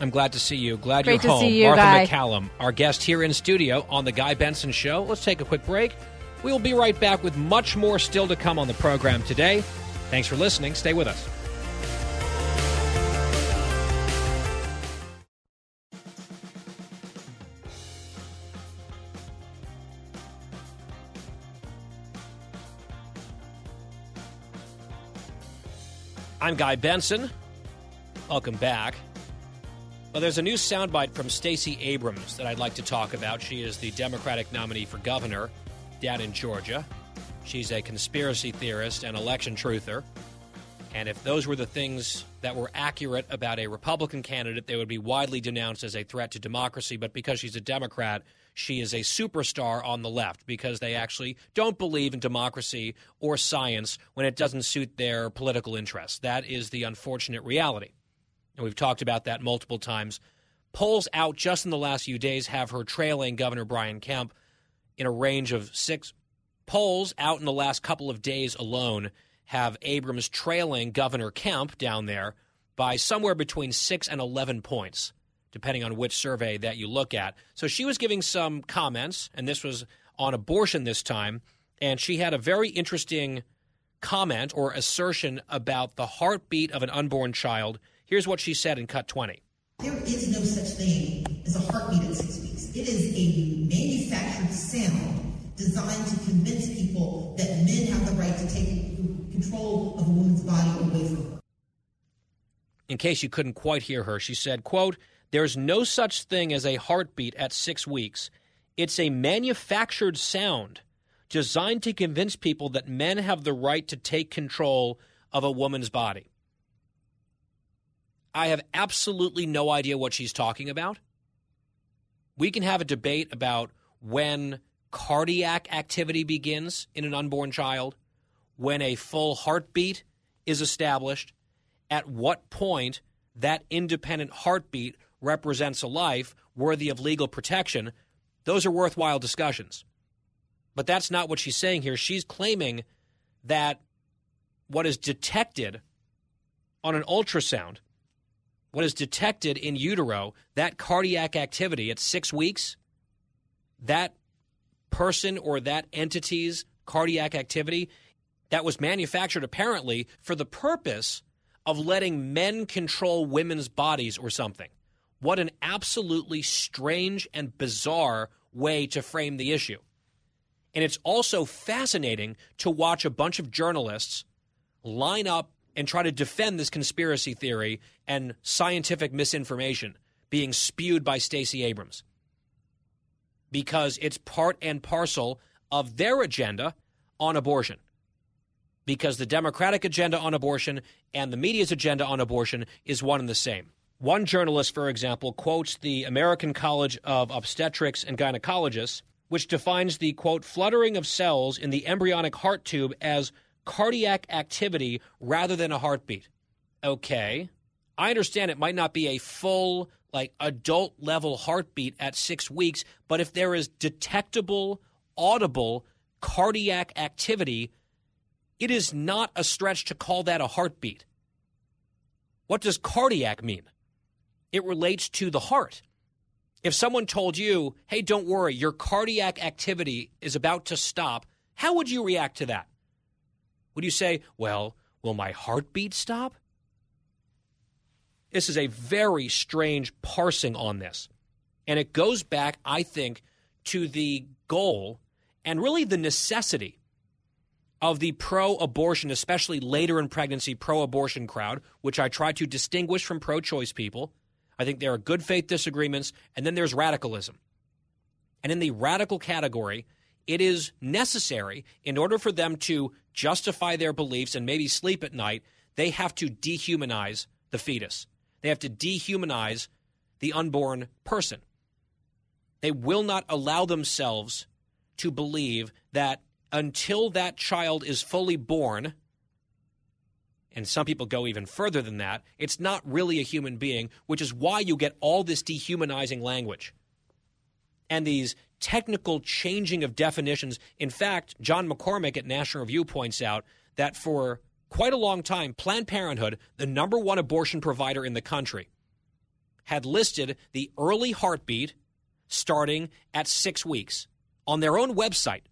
I'm glad to see you. Glad Great you're home. See you, Martha Guy. McCallum, our guest here in studio on the Guy Benson Show. Let's take a quick break. We will be right back with much more still to come on the program today. Thanks for listening. Stay with us. I'm Guy Benson. Welcome back. Well, there's a new soundbite from Stacey Abrams that I'd like to talk about. She is the Democratic nominee for governor down in Georgia. She's a conspiracy theorist and election truther. And if those were the things that were accurate about a Republican candidate, they would be widely denounced as a threat to democracy. But because she's a Democrat, she is a superstar on the left because they actually don't believe in democracy or science when it doesn't suit their political interests. That is the unfortunate reality. And we've talked about that multiple times. Polls out just in the last few days have her trailing Governor Brian Kemp in a range of six polls out in the last couple of days alone have Abrams trailing Governor Kemp down there by somewhere between six and eleven points, depending on which survey that you look at. So she was giving some comments, and this was on abortion this time, and she had a very interesting comment or assertion about the heartbeat of an unborn child. Here's what she said in Cut twenty. There is no such thing as a heartbeat at six weeks. It is a manufactured sound designed to convince people that men have the right to take control of a woman's body away from her. In case you couldn't quite hear her, she said, quote, "There's no such thing as a heartbeat at six weeks. It's a manufactured sound designed to convince people that men have the right to take control of a woman's body." I have absolutely no idea what she's talking about. We can have a debate about when cardiac activity begins in an unborn child, when a full heartbeat is established, at what point that independent heartbeat represents a life worthy of legal protection. Those are worthwhile discussions. But that's not what she's saying here. She's claiming that what is detected on an ultrasound, what is detected in utero, that cardiac activity at six weeks, that person or that entity's cardiac activity that was manufactured apparently for the purpose of letting men control women's bodies or something. What an absolutely strange and bizarre way to frame the issue. And it's also fascinating to watch a bunch of journalists line up and try to defend this conspiracy theory and scientific misinformation being spewed by Stacey Abrams, because it's part and parcel of their agenda on abortion. Because the Democratic agenda on abortion and the media's agenda on abortion is one and the same. One journalist, for example, quotes the American College of Obstetrics and Gynecologists, which defines the, quote, "fluttering of cells in the embryonic heart tube as cardiac activity rather than a heartbeat." Okay. I understand it might not be a full, like, adult-level heartbeat at six weeks, but if there is detectable, audible cardiac activity, it is not a stretch to call that a heartbeat. What does cardiac mean? It relates to the heart. If someone told you, hey, don't worry, your cardiac activity is about to stop, how would you react to that? Would you say, well, will my heartbeat stop? This is a very strange parsing on this. And it goes back, I think, to the goal and really the necessity of the pro-abortion, especially later in pregnancy, pro-abortion crowd, which I try to distinguish from pro-choice people. I think there are good faith disagreements, and then there's radicalism. And in the radical category, it is necessary, in order for them to justify their beliefs and maybe sleep at night, they have to dehumanize the fetus. They have to dehumanize the unborn person. They will not allow themselves to believe that until that child is fully born, and some people go even further than that, it's not really a human being, which is why you get all this dehumanizing language and these technical changing of definitions. In fact, John McCormick at National Review points out that for quite a long time, Planned Parenthood, the number one abortion provider in the country, had listed the early heartbeat starting at six weeks on their own website,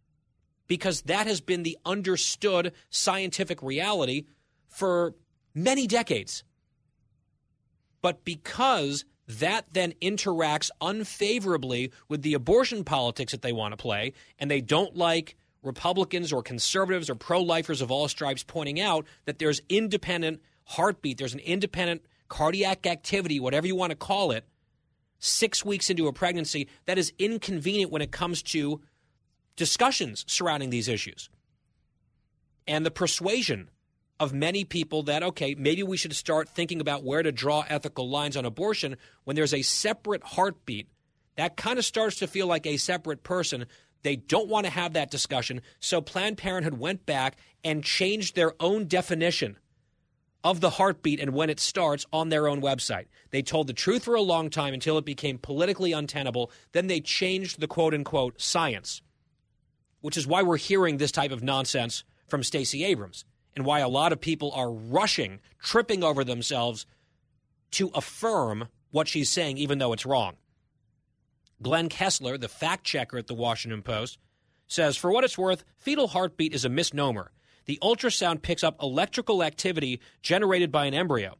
because that has been the understood scientific reality for many decades. But because that then interacts unfavorably with the abortion politics that they want to play, and they don't like Republicans or conservatives or pro-lifers of all stripes pointing out that there's independent heartbeat, there's an independent cardiac activity, whatever you want to call it, six weeks into a pregnancy, that is inconvenient when it comes to discussions surrounding these issues. And the persuasion of many people that, okay, maybe we should start thinking about where to draw ethical lines on abortion when there's a separate heartbeat. That kind of starts to feel like a separate person. They don't want to have that discussion. So Planned Parenthood went back and changed their own definition of the heartbeat and when it starts on their own website. They told the truth for a long time until it became politically untenable. Then they changed the quote-unquote science, which is why we're hearing this type of nonsense from Stacey Abrams and why a lot of people are rushing, tripping over themselves to affirm what she's saying, even though it's wrong. Glenn Kessler, the fact-checker at the Washington Post, says, for what it's worth, fetal heartbeat is a misnomer. The ultrasound picks up electrical activity generated by an embryo.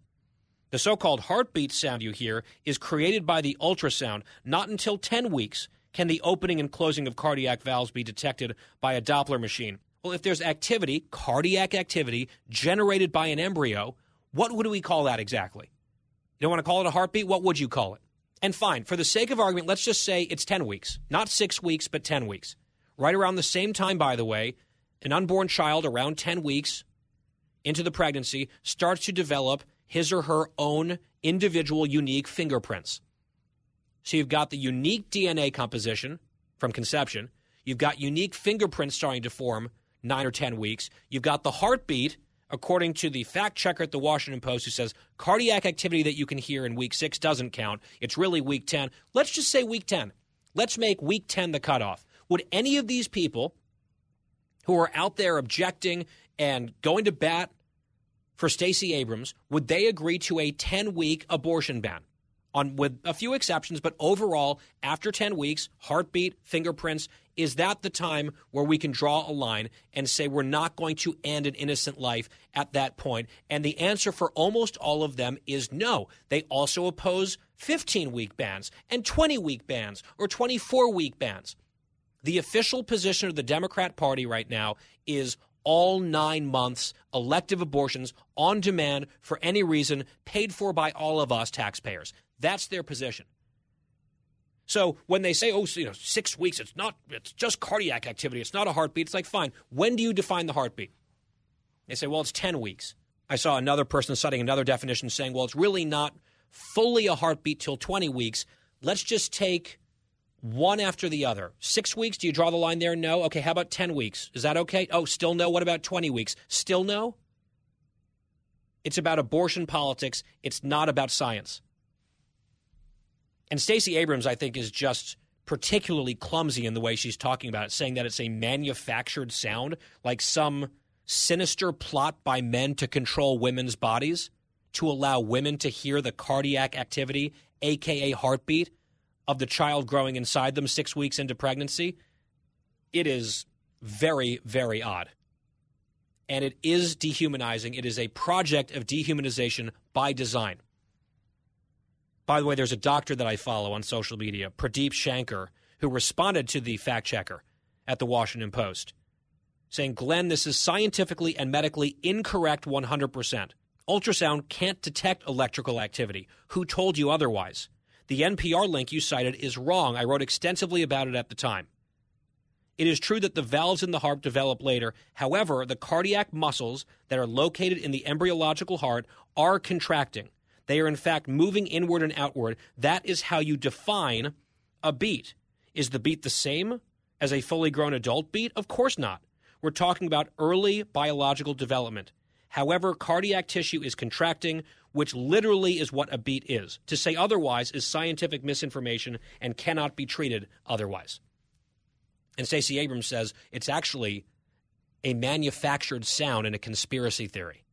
The so-called heartbeat sound you hear is created by the ultrasound. Not until ten weeks can the opening and closing of cardiac valves be detected by a Doppler machine. Well, if there's activity, cardiac activity, generated by an embryo, what would we call that exactly? You don't want to call it a heartbeat? What would you call it? And fine, for the sake of argument, let's just say it's ten weeks. Not six weeks, but ten weeks. Right around the same time, by the way, an unborn child around ten weeks into the pregnancy starts to develop his or her own individual unique fingerprints. So you've got the unique D N A composition from conception. You've got unique fingerprints starting to form nine or ten weeks. You've got the heartbeat, according to the fact checker at the Washington Post, who says cardiac activity that you can hear in week six doesn't count. It's really week ten. Let's just say week ten. Let's make week ten the cutoff. Would any of these people who are out there objecting and going to bat for Stacey Abrams, would they agree to a ten-week abortion ban? On, with a few exceptions, but overall, after ten weeks, heartbeat, fingerprints, is that the time where we can draw a line and say we're not going to end an innocent life at that point? And the answer for almost all of them is no. They also oppose fifteen-week bans and twenty-week bans or twenty-four-week bans. The official position of the Democrat Party right now is all nine months elective abortions on demand for any reason, paid for by all of us taxpayers. That's their position. So when they say, oh, you know, six weeks, it's not, it's just cardiac activity. It's not a heartbeat. It's like, fine. When do you define the heartbeat? They say, well, it's ten weeks. I saw another person citing another definition saying, well, it's really not fully a heartbeat till twenty weeks. Let's just take one after the other. Six weeks. Do you draw the line there? No. Okay. How about ten weeks? Is that okay? Oh, still no. What about twenty weeks? Still no. It's about abortion politics. It's not about science. And Stacey Abrams, I think, is just particularly clumsy in the way she's talking about it, saying that it's a manufactured sound, like some sinister plot by men to control women's bodies, to allow women to hear the cardiac activity, a k a heartbeat, of the child growing inside them six weeks into pregnancy, it is very, very odd. And it is dehumanizing. It is a project of dehumanization by design. By the way, there's a doctor that I follow on social media, Pradeep Shankar, who responded to the fact checker at the Washington Post, saying, Glenn, this is scientifically and medically incorrect one hundred percent. Ultrasound can't detect electrical activity. Who told you otherwise? The N P R link you cited is wrong. I wrote extensively about it at the time. It is true that the valves in the heart develop later. However, the cardiac muscles that are located in the embryological heart are contracting. They are, in fact, moving inward and outward. That is how you define a beat. Is the beat the same as a fully grown adult beat? Of course not. We're talking about early biological development. However, cardiac tissue is contracting, which literally is what a beat is. To say otherwise is scientific misinformation and cannot be treated otherwise. And Stacey Abrams says it's actually a manufactured sound and a conspiracy theory.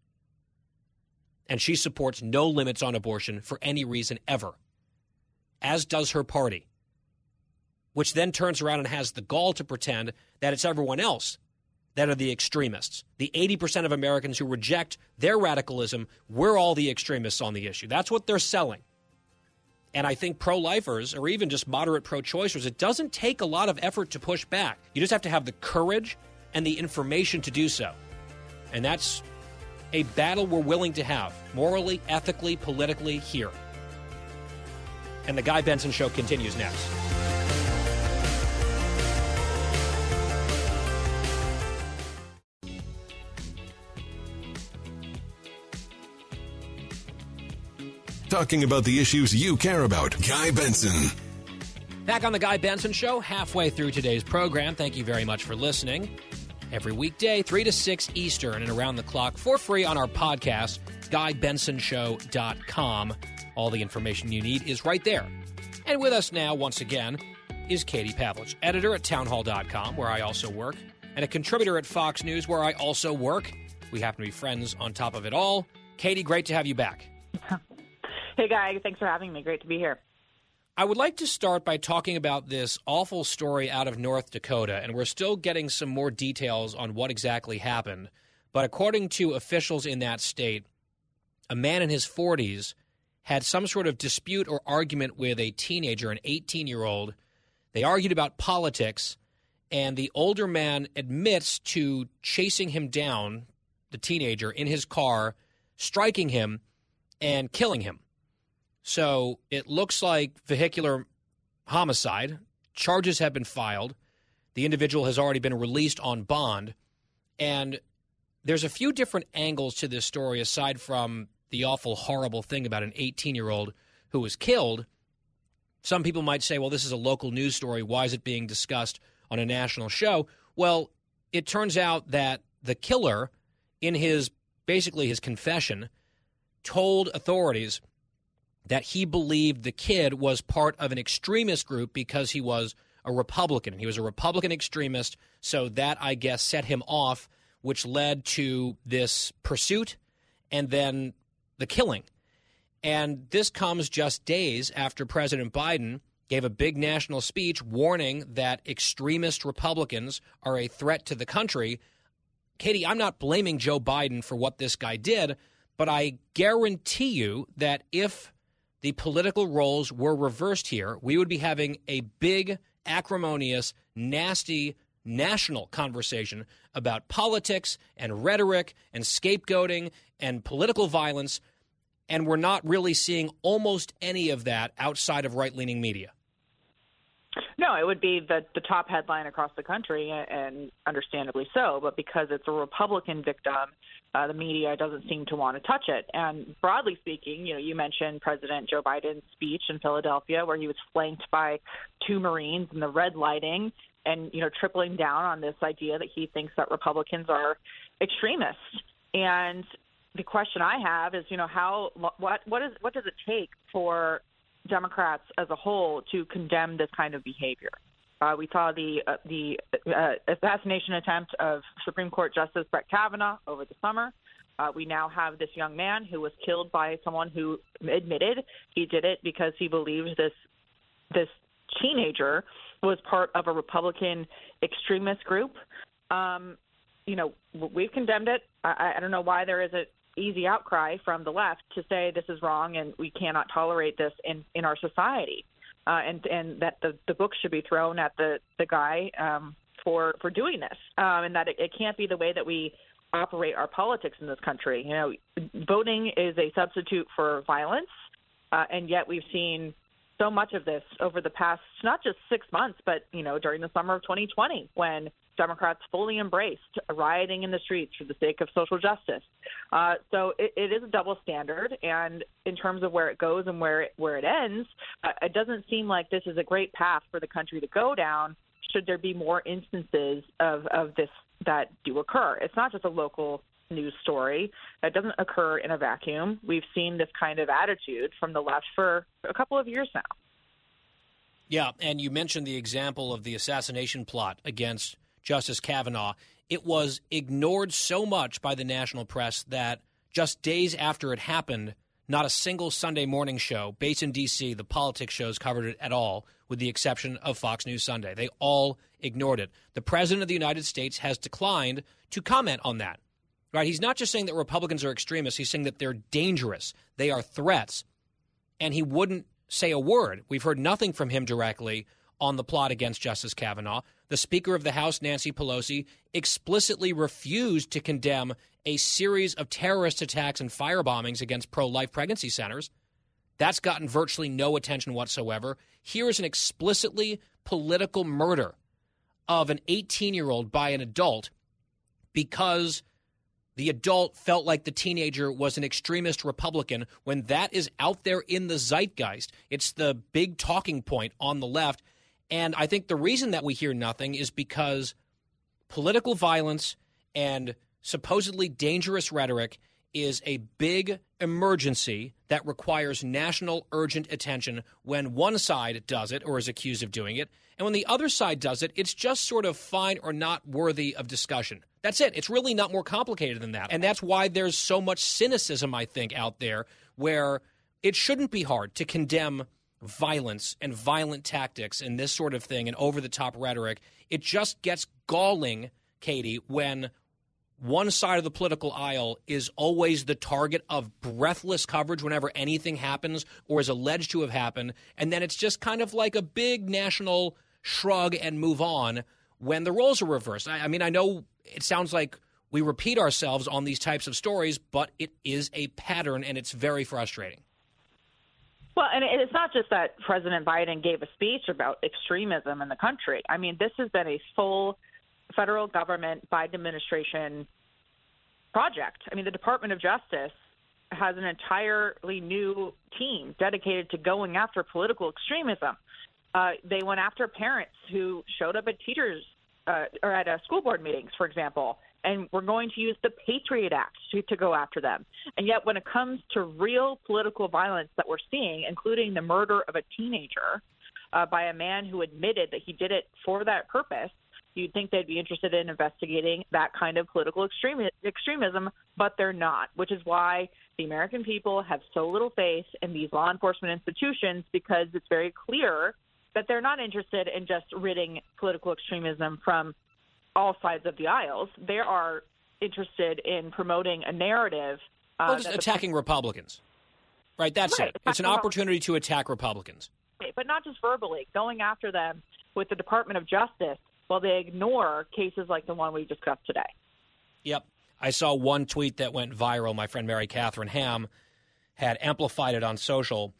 And she supports no limits on abortion for any reason ever, as does her party, which then turns around and has the gall to pretend that it's everyone else that are the extremists. The eighty percent of Americans who reject their radicalism, we're all the extremists on the issue. That's what they're selling. And I think pro-lifers or even just moderate pro-choicers, it doesn't take a lot of effort to push back. You just have to have the courage and the information to do so. And that's a battle we're willing to have, morally, ethically, politically, here. And the Guy Benson Show continues next. Talking about the issues you care about. Guy Benson. Back on the Guy Benson Show, halfway through today's program. Thank you very much for listening. Every weekday, three to six Eastern and around the clock for free on our podcast, guy benson show dot com. All the information you need is right there. And with us now, once again, is Katie Pavlich, editor at town hall dot com, where I also work, and a contributor at Fox News, where I also work. We happen to be friends on top of it all. Katie, great to have you back. Hey, Guy. Thanks for having me. Great to be here. I would like to start by talking about this awful story out of North Dakota, and we're still getting some more details on what exactly happened. But according to officials in that state, a man in his forties had some sort of dispute or argument with a teenager, an eighteen-year-old. They argued about politics, and the older man admits to chasing him down, the teenager, in his car, striking him, and killing him. So it looks like vehicular homicide. Charges have been filed. The individual has already been released on bond. And there's a few different angles to this story aside from the awful, horrible thing about an eighteen-year-old who was killed. Some people might say, well, this is a local news story. Why is it being discussed on a national show? Well, it turns out that the killer, in his basically his confession, told authorities that he believed the kid was part of an extremist group because he was a Republican. He was a Republican extremist, so that, I guess, set him off, which led to this pursuit and then the killing. And this comes just days after President Biden gave a big national speech warning that extremist Republicans are a threat to the country. Katie, I'm not blaming Joe Biden for what this guy did, but I guarantee you that if the political roles were reversed here, we would be having a big, acrimonious, nasty national conversation about politics and rhetoric and scapegoating and political violence, and we're not really seeing almost any of that outside of right-leaning media. No, it would be the, the top headline across the country, and understandably so, but because it's a Republican victim, uh, the media doesn't seem to want to touch it. And broadly speaking, you know, you mentioned President Joe Biden's speech in Philadelphia where he was flanked by two Marines and the red lighting and, you know, tripling down on this idea that he thinks that Republicans are extremists. And the question I have is, you know, how what what is what does it take for Democrats as a whole to condemn this kind of behavior? Uh, we saw the uh, the uh, assassination attempt of Supreme Court Justice Brett Kavanaugh over the summer. Uh, we now have this young man who was killed by someone who admitted he did it because he believes this this teenager was part of a Republican extremist group. Um, you know, we've condemned it. I, I don't know why there isn't easy outcry from the left to say this is wrong and we cannot tolerate this in, in our society, uh, and and that the, the book should be thrown at the, the guy um, for, for doing this, um, and that it, it can't be the way that we operate our politics in this country. You know, voting is a substitute for violence, uh, and yet we've seen so much of this over the past not just six months, but, you know, during the summer of twenty twenty when Democrats fully embraced rioting in the streets for the sake of social justice. Uh, so it, it is a double standard, and in terms of where it goes and where it, where it ends, uh, it doesn't seem like this is a great path for the country to go down should there be more instances of, of this that do occur. It's not just a local news story. That doesn't occur in a vacuum. We've seen this kind of attitude from the left for a couple of years now. Yeah, and you mentioned the example of the assassination plot against Justice Kavanaugh. It was ignored so much by the national press that just days after it happened, not a single Sunday morning show based in D C, the politics shows, covered it at all, with the exception of Fox News Sunday. They all ignored it. The president of the United States has declined to comment on that. Right? He's not just saying that Republicans are extremists. He's saying that they're dangerous. They are threats. And he wouldn't say a word. We've heard nothing from him directly on the plot against Justice Kavanaugh. The Speaker of the House, Nancy Pelosi, explicitly refused to condemn a series of terrorist attacks and firebombings against pro-life pregnancy centers. That's gotten virtually no attention whatsoever. Here is an explicitly political murder of an eighteen-year-old by an adult because the adult felt like the teenager was an extremist Republican. When that is out there in the zeitgeist, it's the big talking point on the left. And I think the reason that we hear nothing is because political violence and supposedly dangerous rhetoric is a big emergency that requires national urgent attention. When one side does it or is accused of doing it, and when the other side does it, it's just sort of fine or not worthy of discussion. That's it. It's really not more complicated than that. And that's why there's so much cynicism, I think, out there, where it shouldn't be hard to condemn violence and violent tactics and this sort of thing and over-the-top rhetoric. It just gets galling, Katie, when one side of the political aisle is always the target of breathless coverage whenever anything happens or is alleged to have happened. And then it's just kind of like a big national shrug and move on when the roles are reversed. I, I mean, I know it sounds like we repeat ourselves on these types of stories, but it is a pattern and it's very frustrating. Well, and it's not just that President Biden gave a speech about extremism in the country. I mean, this has been a full federal government, Biden administration project. I mean, the Department of Justice has an entirely new team dedicated to going after political extremism. Uh, they went after parents who showed up at teachers uh, or at uh, school board meetings, for example, and we're going to use the Patriot Act to, to go after them. And yet when it comes to real political violence that we're seeing, including the murder of a teenager uh, by a man who admitted that he did it for that purpose, you'd think they'd be interested in investigating that kind of political extremi- extremism, but they're not, which is why the American people have so little faith in these law enforcement institutions, because it's very clear that they're not interested in just ridding political extremism from all sides of the aisles. They are interested in promoting a narrative. Uh, well, just attacking the- Republicans, right? That's right. It. It's an opportunity to attack Republicans. But not just verbally, going after them with the Department of Justice, while they ignore cases like the one we discussed today. Yep. I saw one tweet that went viral. My friend Mary Catherine Ham had amplified it on social.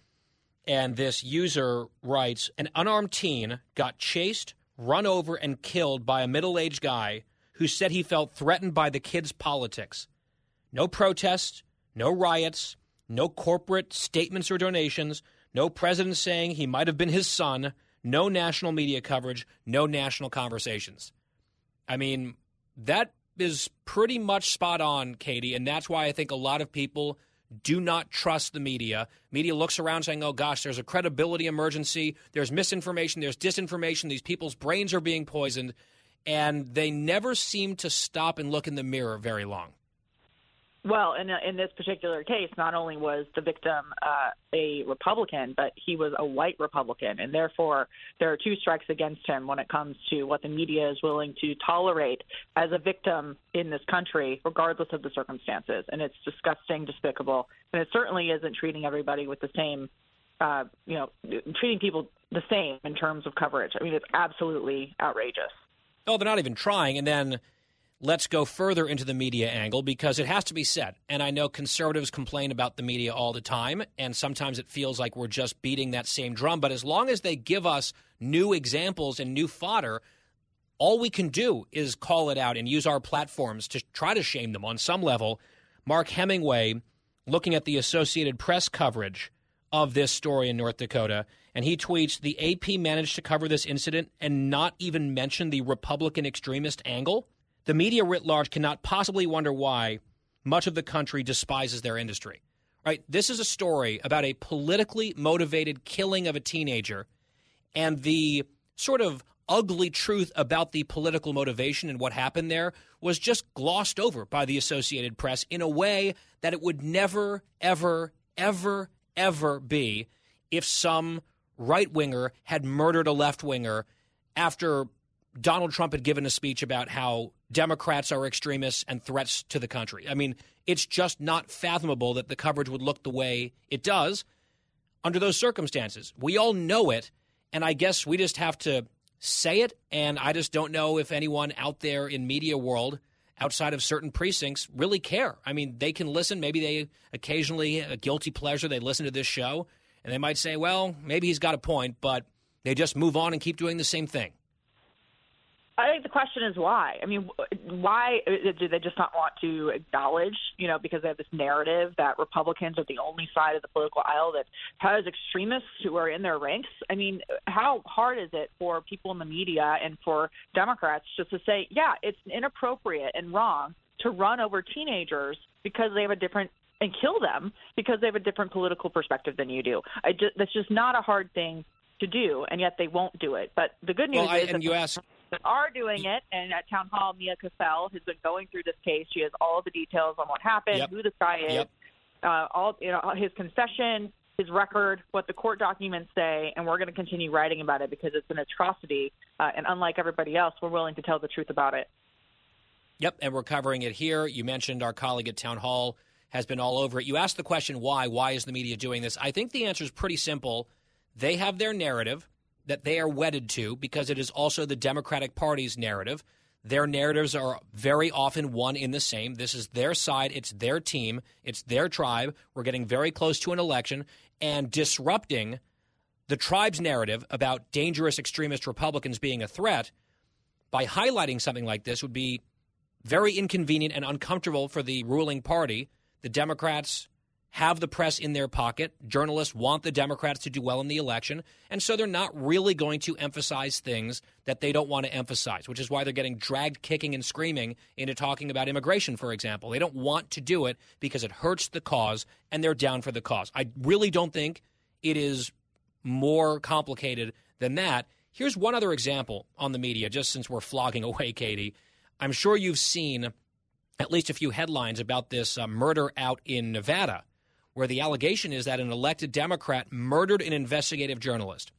And this user writes, an unarmed teen got chased, run over, and killed by a middle-aged guy who said he felt threatened by the kids' politics. No protests, no riots, no corporate statements or donations, no president saying he might have been his son, no national media coverage, no national conversations. I mean, that is pretty much spot on, Katie, and that's why I think a lot of people do not trust the media. Media looks around saying, oh, gosh, there's a credibility emergency, there's misinformation, there's disinformation, these people's brains are being poisoned, and they never seem to stop and look in the mirror very long. Well, in, in this particular case, not only was the victim uh, a Republican, but he was a white Republican. And therefore, there are two strikes against him when it comes to what the media is willing to tolerate as a victim in this country, regardless of the circumstances. And it's disgusting, despicable. And it certainly isn't treating everybody with the same, uh, you know, treating people the same in terms of coverage. I mean, it's absolutely outrageous. Oh, they're not even trying. And then let's go further into the media angle, because it has to be said, and I know conservatives complain about the media all the time, and sometimes it feels like we're just beating that same drum. But as long as they give us new examples and new fodder, all we can do is call it out and use our platforms to try to shame them on some level. Mark Hemingway, looking at the Associated Press coverage of this story in North Dakota, and he tweets, "The A P managed to cover this incident and not even mention the Republican extremist angle. The media writ large cannot possibly wonder why much of the country despises their industry." Right? This is a story about a politically motivated killing of a teenager, and the sort of ugly truth about the political motivation and what happened there was just glossed over by the Associated Press in a way that it would never, ever, ever, ever be if some right-winger had murdered a left-winger after Donald Trump had given a speech about how Democrats are extremists and threats to the country. I mean, it's just not fathomable that the coverage would look the way it does under those circumstances. We all know it, and I guess we just have to say it, and I just don't know if anyone out there in media world outside of certain precincts really care. I mean, they can listen. Maybe they occasionally, a guilty pleasure, they listen to this show, and they might say, well, maybe he's got a point, but they just move on and keep doing the same thing. I think the question is why. I mean, why do they just not want to acknowledge, you know, because they have this narrative that Republicans are the only side of the political aisle that has extremists who are in their ranks? I mean, how hard is it for people in the media and for Democrats just to say, yeah, it's inappropriate and wrong to run over teenagers because they have a different and kill them because they have a different political perspective than you do? I just, that's just not a hard thing to do, and yet they won't do it. But the good news well, I, is and that you ask- that are doing it, and at Town Hall, Mia Cassell has been going through this case. She has all the details on what happened, yep. who this guy is, yep. uh, all you know, his confession, his record, what the court documents say, and we're going to continue writing about it because it's an atrocity, uh, and unlike everybody else, we're willing to tell the truth about it. Yep, and we're covering it here. You mentioned our colleague at Town Hall has been all over it. You asked the question, why? Why is the media doing this? I think the answer is pretty simple. They have their narrative that they are wedded to because it is also the Democratic Party's narrative. Their narratives are very often one in the same. This is their side. It's their team. It's their tribe. We're getting very close to an election, and disrupting the tribe's narrative about dangerous extremist Republicans being a threat by highlighting something like this would be very inconvenient and uncomfortable for the ruling party. The Democrats have the press in their pocket. Journalists want the Democrats to do well in the election, and so they're not really going to emphasize things that they don't want to emphasize, which is why they're getting dragged kicking and screaming into talking about immigration, for example. They don't want to do it because it hurts the cause, and they're down for the cause. I really don't think it is more complicated than that. Here's one other example on the media, just since we're flogging away, Katie. I'm sure you've seen at least a few headlines about this uh, murder out in Nevada, where the allegation is that an elected Democrat murdered an investigative journalist.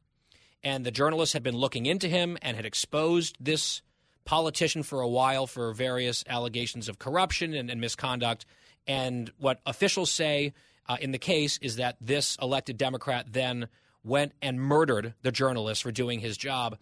And the journalist had been looking into him and had exposed this politician for a while for various allegations of corruption and, and misconduct. And what officials say uh, in the case is that this elected Democrat then went and murdered the journalist for doing his job.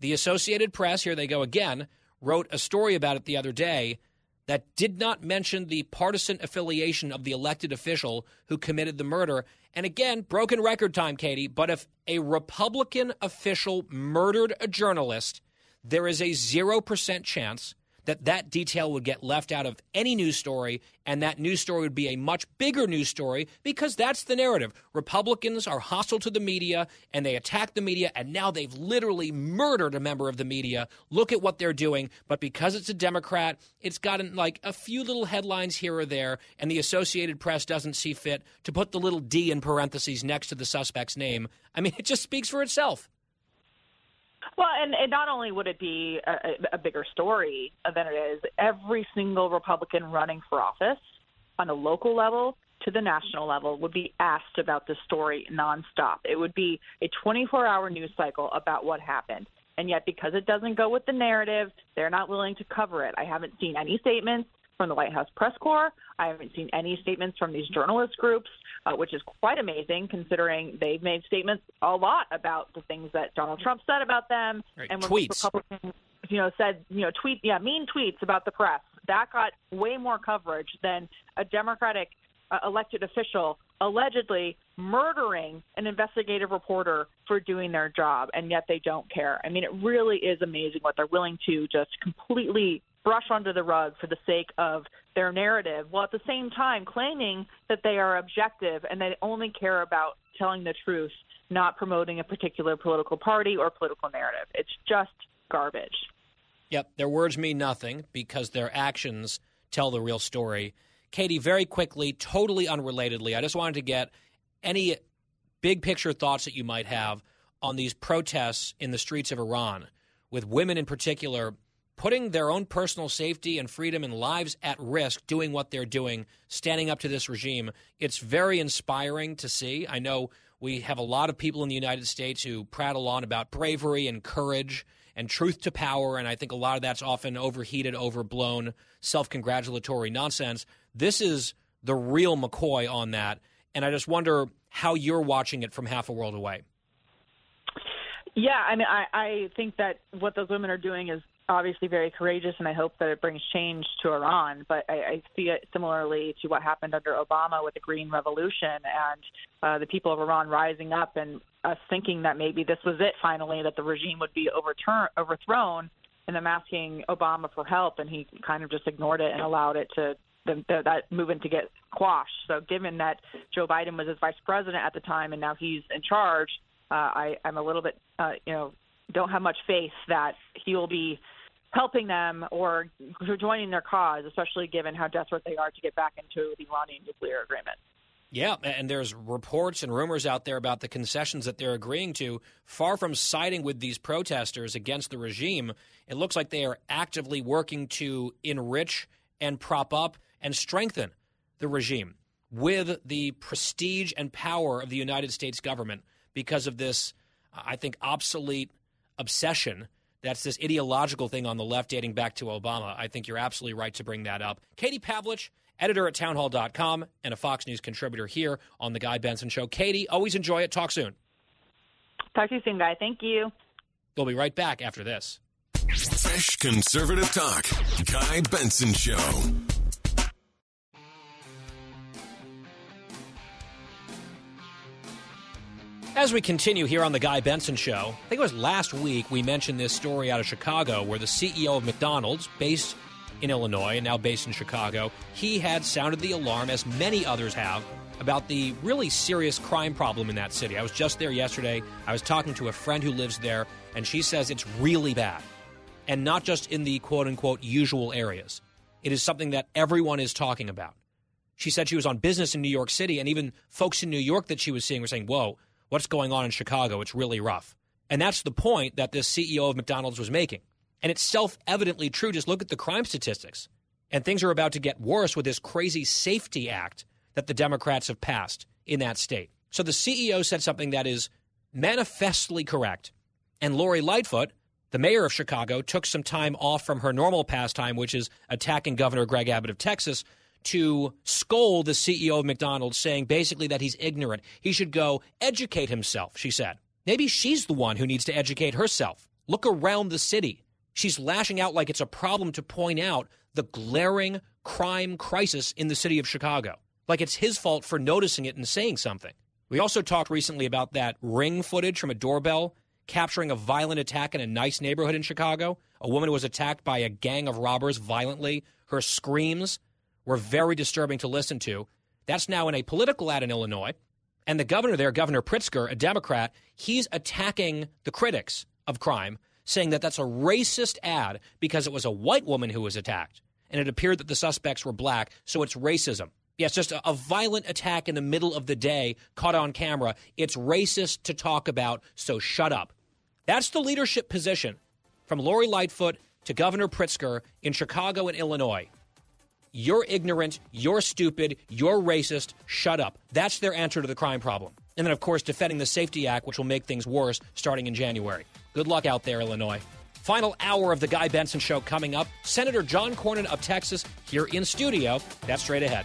The Associated Press, here they go again, wrote a story about it the other day that did not mention the partisan affiliation of the elected official who committed the murder. And again, broken record time, Katie, but if a Republican official murdered a journalist, there is a zero percent chance that that detail would get left out of any news story, and that news story would be a much bigger news story because that's the narrative. Republicans are hostile to the media, and they attack the media, and now they've literally murdered a member of the media. Look at what they're doing. But because it's a Democrat, it's gotten like a few little headlines here or there, and the Associated Press doesn't see fit to put the little D in parentheses next to the suspect's name. I mean, it just speaks for itself. Well, and, and not only would it be a, a bigger story than it is, every single Republican running for office on a local level to the national level would be asked about the story nonstop. It would be a twenty-four hour news cycle about what happened. And yet, because it doesn't go with the narrative, they're not willing to cover it. I haven't seen any statements from the White House press corps. I haven't seen any statements from these journalist groups, uh, which is quite amazing considering they've made statements a lot about the things that Donald Trump said about them. Right. And when tweets. Republicans, you know, said, you know, tweet, yeah, mean tweets about the press. That got way more coverage than a Democratic uh, elected official allegedly murdering an investigative reporter for doing their job, and yet they don't care. I mean, it really is amazing what they're willing to just completely brush under the rug for the sake of their narrative, while at the same time claiming that they are objective and they only care about telling the truth, not promoting a particular political party or political narrative. It's just garbage. Yep. Their words mean nothing because their actions tell the real story. Katie, very quickly, totally unrelatedly, I just wanted to get any big picture thoughts that you might have on these protests in the streets of Iran, with women in particular putting their own personal safety and freedom and lives at risk, doing what they're doing, standing up to this regime. It's very inspiring to see. I know we have a lot of people in the United States who prattle on about bravery and courage and truth to power, and I think a lot of that's often overheated, overblown, self-congratulatory nonsense. This is the real McCoy on that, and I just wonder how you're watching it from half a world away. Yeah, I mean, I, I think that what those women are doing is obviously very courageous, and I hope that it brings change to Iran. But I, I see it similarly to what happened under Obama with the Green Revolution and uh, the people of Iran rising up and us thinking that maybe this was it finally, that the regime would be overturn, overthrown, and them asking Obama for help, and he kind of just ignored it and allowed it to the, the, that movement to get quashed. So given that Joe Biden was his vice president at the time and now he's in charge, uh, I, I'm a little bit, uh, you know, don't have much faith that he will be helping them or joining their cause, especially given how desperate they are to get back into the Iranian nuclear agreement. Yeah, and there's reports and rumors out there about the concessions that they're agreeing to. Far from siding with these protesters against the regime, it looks like they are actively working to enrich and prop up and strengthen the regime with the prestige and power of the United States government because of this, I think, obsolete obsession. That's this ideological thing on the left dating back to Obama. I think you're absolutely right to bring that up. Katie Pavlich, editor at townhall dot com and a Fox News contributor here on The Guy Benson Show. Katie, always enjoy it. Talk soon. Talk to you soon, Guy. Thank you. We'll be right back after this. Fresh conservative talk. Guy Benson Show. As we continue here on The Guy Benson Show, I think it was last week we mentioned this story out of Chicago where the C E O of McDonald's, based in Illinois and now based in Chicago, he had sounded the alarm, as many others have, about the really serious crime problem in that city. I was just there yesterday. I was talking to a friend who lives there, and she says it's really bad, and not just in the quote-unquote usual areas. It is something that everyone is talking about. She said she was on business in New York City, and even folks in New York that she was seeing were saying, whoa, what's going on in Chicago? It's really rough. And that's the point that this C E O of McDonald's was making. And it's self-evidently true. Just look at the crime statistics. And things are about to get worse with this crazy safety act that the Democrats have passed in that state. So the C E O said something that is manifestly correct. And Lori Lightfoot, the mayor of Chicago, took some time off from her normal pastime, which is attacking Governor Greg Abbott of Texas, to scold the C E O of McDonald's, saying basically that he's ignorant. He should go educate himself, she said. Maybe she's the one who needs to educate herself. Look around the city. She's lashing out like it's a problem to point out the glaring crime crisis in the city of Chicago, like it's his fault for noticing it and saying something. We also talked recently about that ring footage from a doorbell capturing a violent attack in a nice neighborhood in Chicago. A woman was attacked by a gang of robbers violently. Her screams were very disturbing to listen to. That's now in a political ad in Illinois. And the governor there, Governor Pritzker, a Democrat, he's attacking the critics of crime, saying that that's a racist ad because it was a white woman who was attacked. And it appeared that the suspects were black, so it's racism. Yeah, it's just a, a violent attack in the middle of the day caught on camera. It's racist to talk about, so shut up. That's the leadership position from Lori Lightfoot to Governor Pritzker in Chicago and Illinois. You're ignorant. You're stupid. You're racist. Shut up. That's their answer to the crime problem. And then, of course, defending the Safety Act, which will make things worse starting in January. Good luck out there, Illinois. Final hour of the Guy Benson Show coming up. Senator John Cornyn of Texas here in studio. That's straight ahead.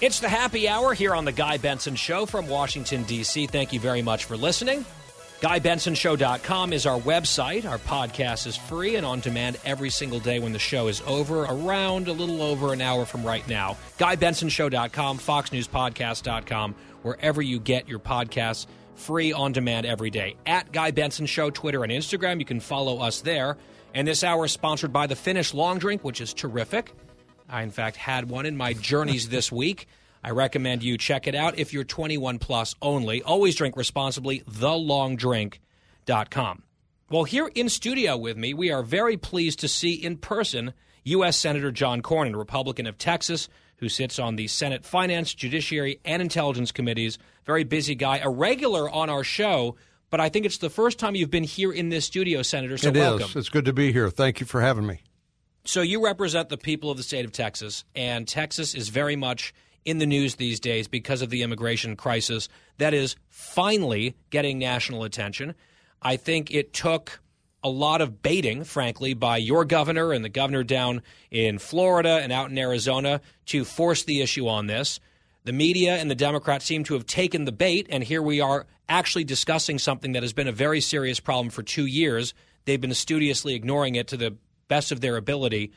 It's the happy hour here on the Guy Benson Show from Washington, D C. Thank you very much for listening. guy benson show dot com is our website. Our podcast is free and on demand every single day when the show is over, around a little over an hour from right now. guy benson show dot com, fox news podcast dot com, wherever you get your podcasts, free on demand every day. At Guy Benson Show, Twitter and Instagram, you can follow us there. And this hour is sponsored by the Finnish Long Drink, which is terrific. I, in fact, had one in my journeys this week. I recommend you check it out if you're twenty-one plus only. Always drink responsibly, the long drink dot com. Well, here in studio with me, we are very pleased to see in person U S. Senator John Cornyn, Republican of Texas, who sits on the Senate Finance, Judiciary, and Intelligence Committees. Very busy guy, a regular on our show, but I think it's the first time you've been here in this studio, Senator, so welcome. It is. It's good to be here. Thank you for having me. So you represent the people of the state of Texas, and Texas is very much in the news these days because of the immigration crisis that is finally getting national attention. I think it took a lot of baiting, frankly, by your governor and the governor down in Florida and out in Arizona to force the issue on this. The media and the Democrats seem to have taken the bait, and here we are actually discussing something that has been a very serious problem for two years. They've been studiously ignoring it to the best of their ability.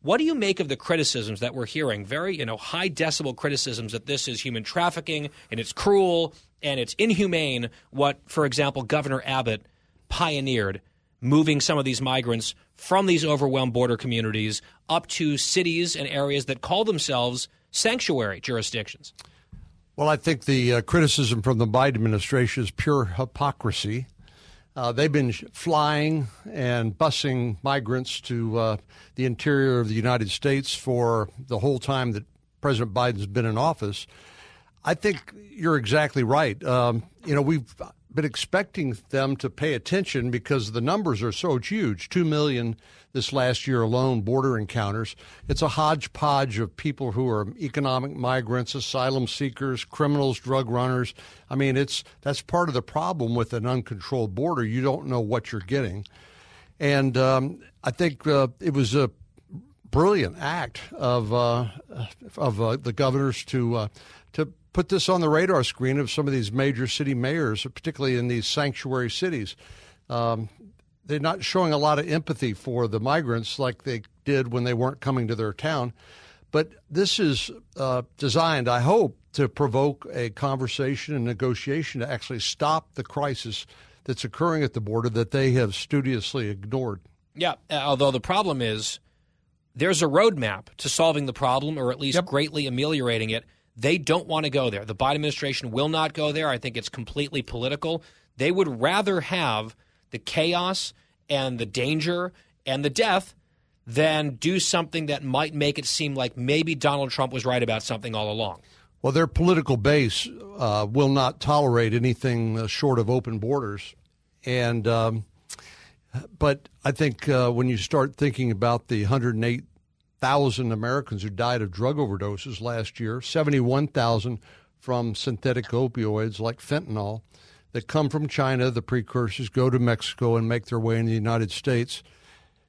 What do you make of the criticisms that we're hearing? Very, you know, high decibel criticisms that this is human trafficking and it's cruel and it's inhumane what, for example, Governor Abbott pioneered, moving some of these migrants from these overwhelmed border communities up to cities and areas that call themselves sanctuary jurisdictions. Well, I think the uh, criticism from the Biden administration is pure hypocrisy. Uh, they've been flying and busing migrants to uh, the interior of the United States for the whole time that President Biden's been in office. I think you're exactly right. Um, you know, we've been expecting them to pay attention because the numbers are so huge. Two million this last year alone, border encounters. It's a hodgepodge of people who are economic migrants, asylum seekers, criminals, drug runners. I mean, it's that's part of the problem with an uncontrolled border. You don't know what you're getting. And um, I think uh, it was a brilliant act of uh, of uh, the governors to uh, to put this on the radar screen of some of these major city mayors, particularly in these sanctuary cities. Um, they're not showing a lot of empathy for the migrants like they did when they weren't coming to their town. But this is uh, designed, I hope, to provoke a conversation and negotiation to actually stop the crisis that's occurring at the border that they have studiously ignored. Yeah, although the problem is there's a roadmap to solving the problem or at least yep. greatly ameliorating it. They don't want to go there. The Biden administration will not go there. I think it's completely political. They would rather have the chaos and the danger and the death than do something that might make it seem like maybe Donald Trump was right about something all along. Well, their political base uh, will not tolerate anything uh, short of open borders. And um, but I think uh, when you start thinking about the one hundred eight thousand Americans who died of drug overdoses last year, seventy-one thousand from synthetic opioids like fentanyl that come from China, the precursors, go to Mexico and make their way in the United States.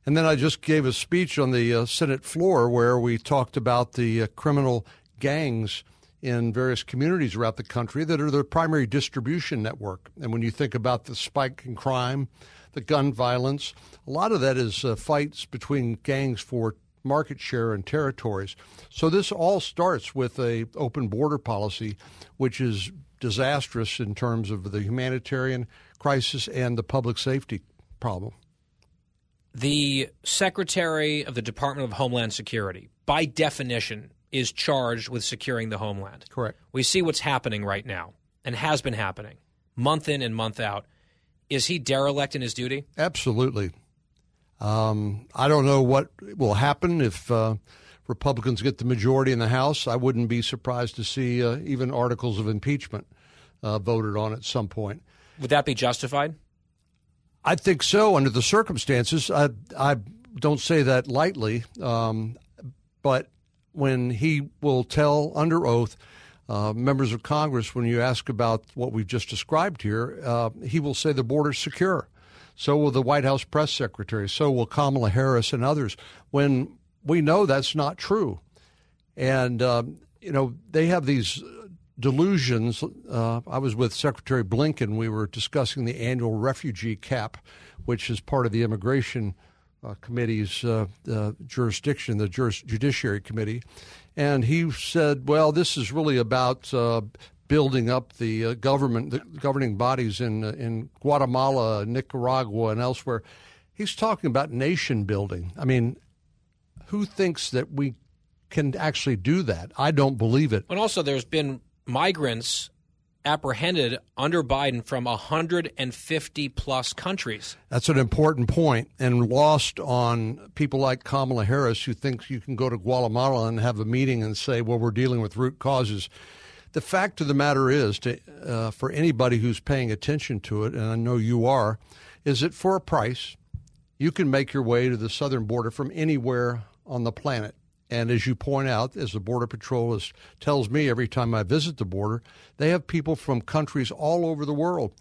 And then I just gave a speech on the uh, Senate floor where we talked about the uh, criminal gangs in various communities around the country that are the primary distribution network. And when you think about the spike in crime, the gun violence, a lot of that is uh, fights between gangs for market share and territories. So this all starts with a open border policy, which is disastrous in terms of the humanitarian crisis and the public safety problem. the Secretary of the Department of Homeland Security, by definition, is charged with securing the homeland. Correct. We see what's happening right now and has been happening month in and month out. Is he derelict in his duty? Absolutely. Um, I don't know what will happen if uh, Republicans get the majority in the House. I wouldn't be surprised to see uh, even articles of impeachment uh, voted on at some point. Would that be justified? I think so under the circumstances. I, I don't say that lightly, um, but when he will tell under oath uh, members of Congress, when you ask about what we've just described here, uh, he will say the border's secure. So will the White House press secretary. So will Kamala Harris and others. When we know that's not true. And, um, you know, they have these delusions. Uh, I was with Secretary Blinken. We were discussing the annual refugee cap, which is part of the Immigration uh, Committee's uh, uh, jurisdiction, the Juris- Judiciary Committee. And he said, well, this is really about uh, building up the uh, government, the governing bodies in, uh, in Guatemala, Nicaragua, and elsewhere. He's talking about nation building. I mean, who thinks that we can actually do that? I don't believe it. And also there's been migrants apprehended under Biden from one hundred fifty plus countries. That's an important point, and lost on people like Kamala Harris, who thinks you can go to Guatemala and have a meeting and say, well, we're dealing with root causes. The fact of the matter is, to, uh, for anybody who's paying attention to it, and I know you are, is that for a price, you can make your way to the southern border from anywhere on the planet. And as you point out, as the Border Patrol is, tells me every time I visit the border, they have people from countries all over the world.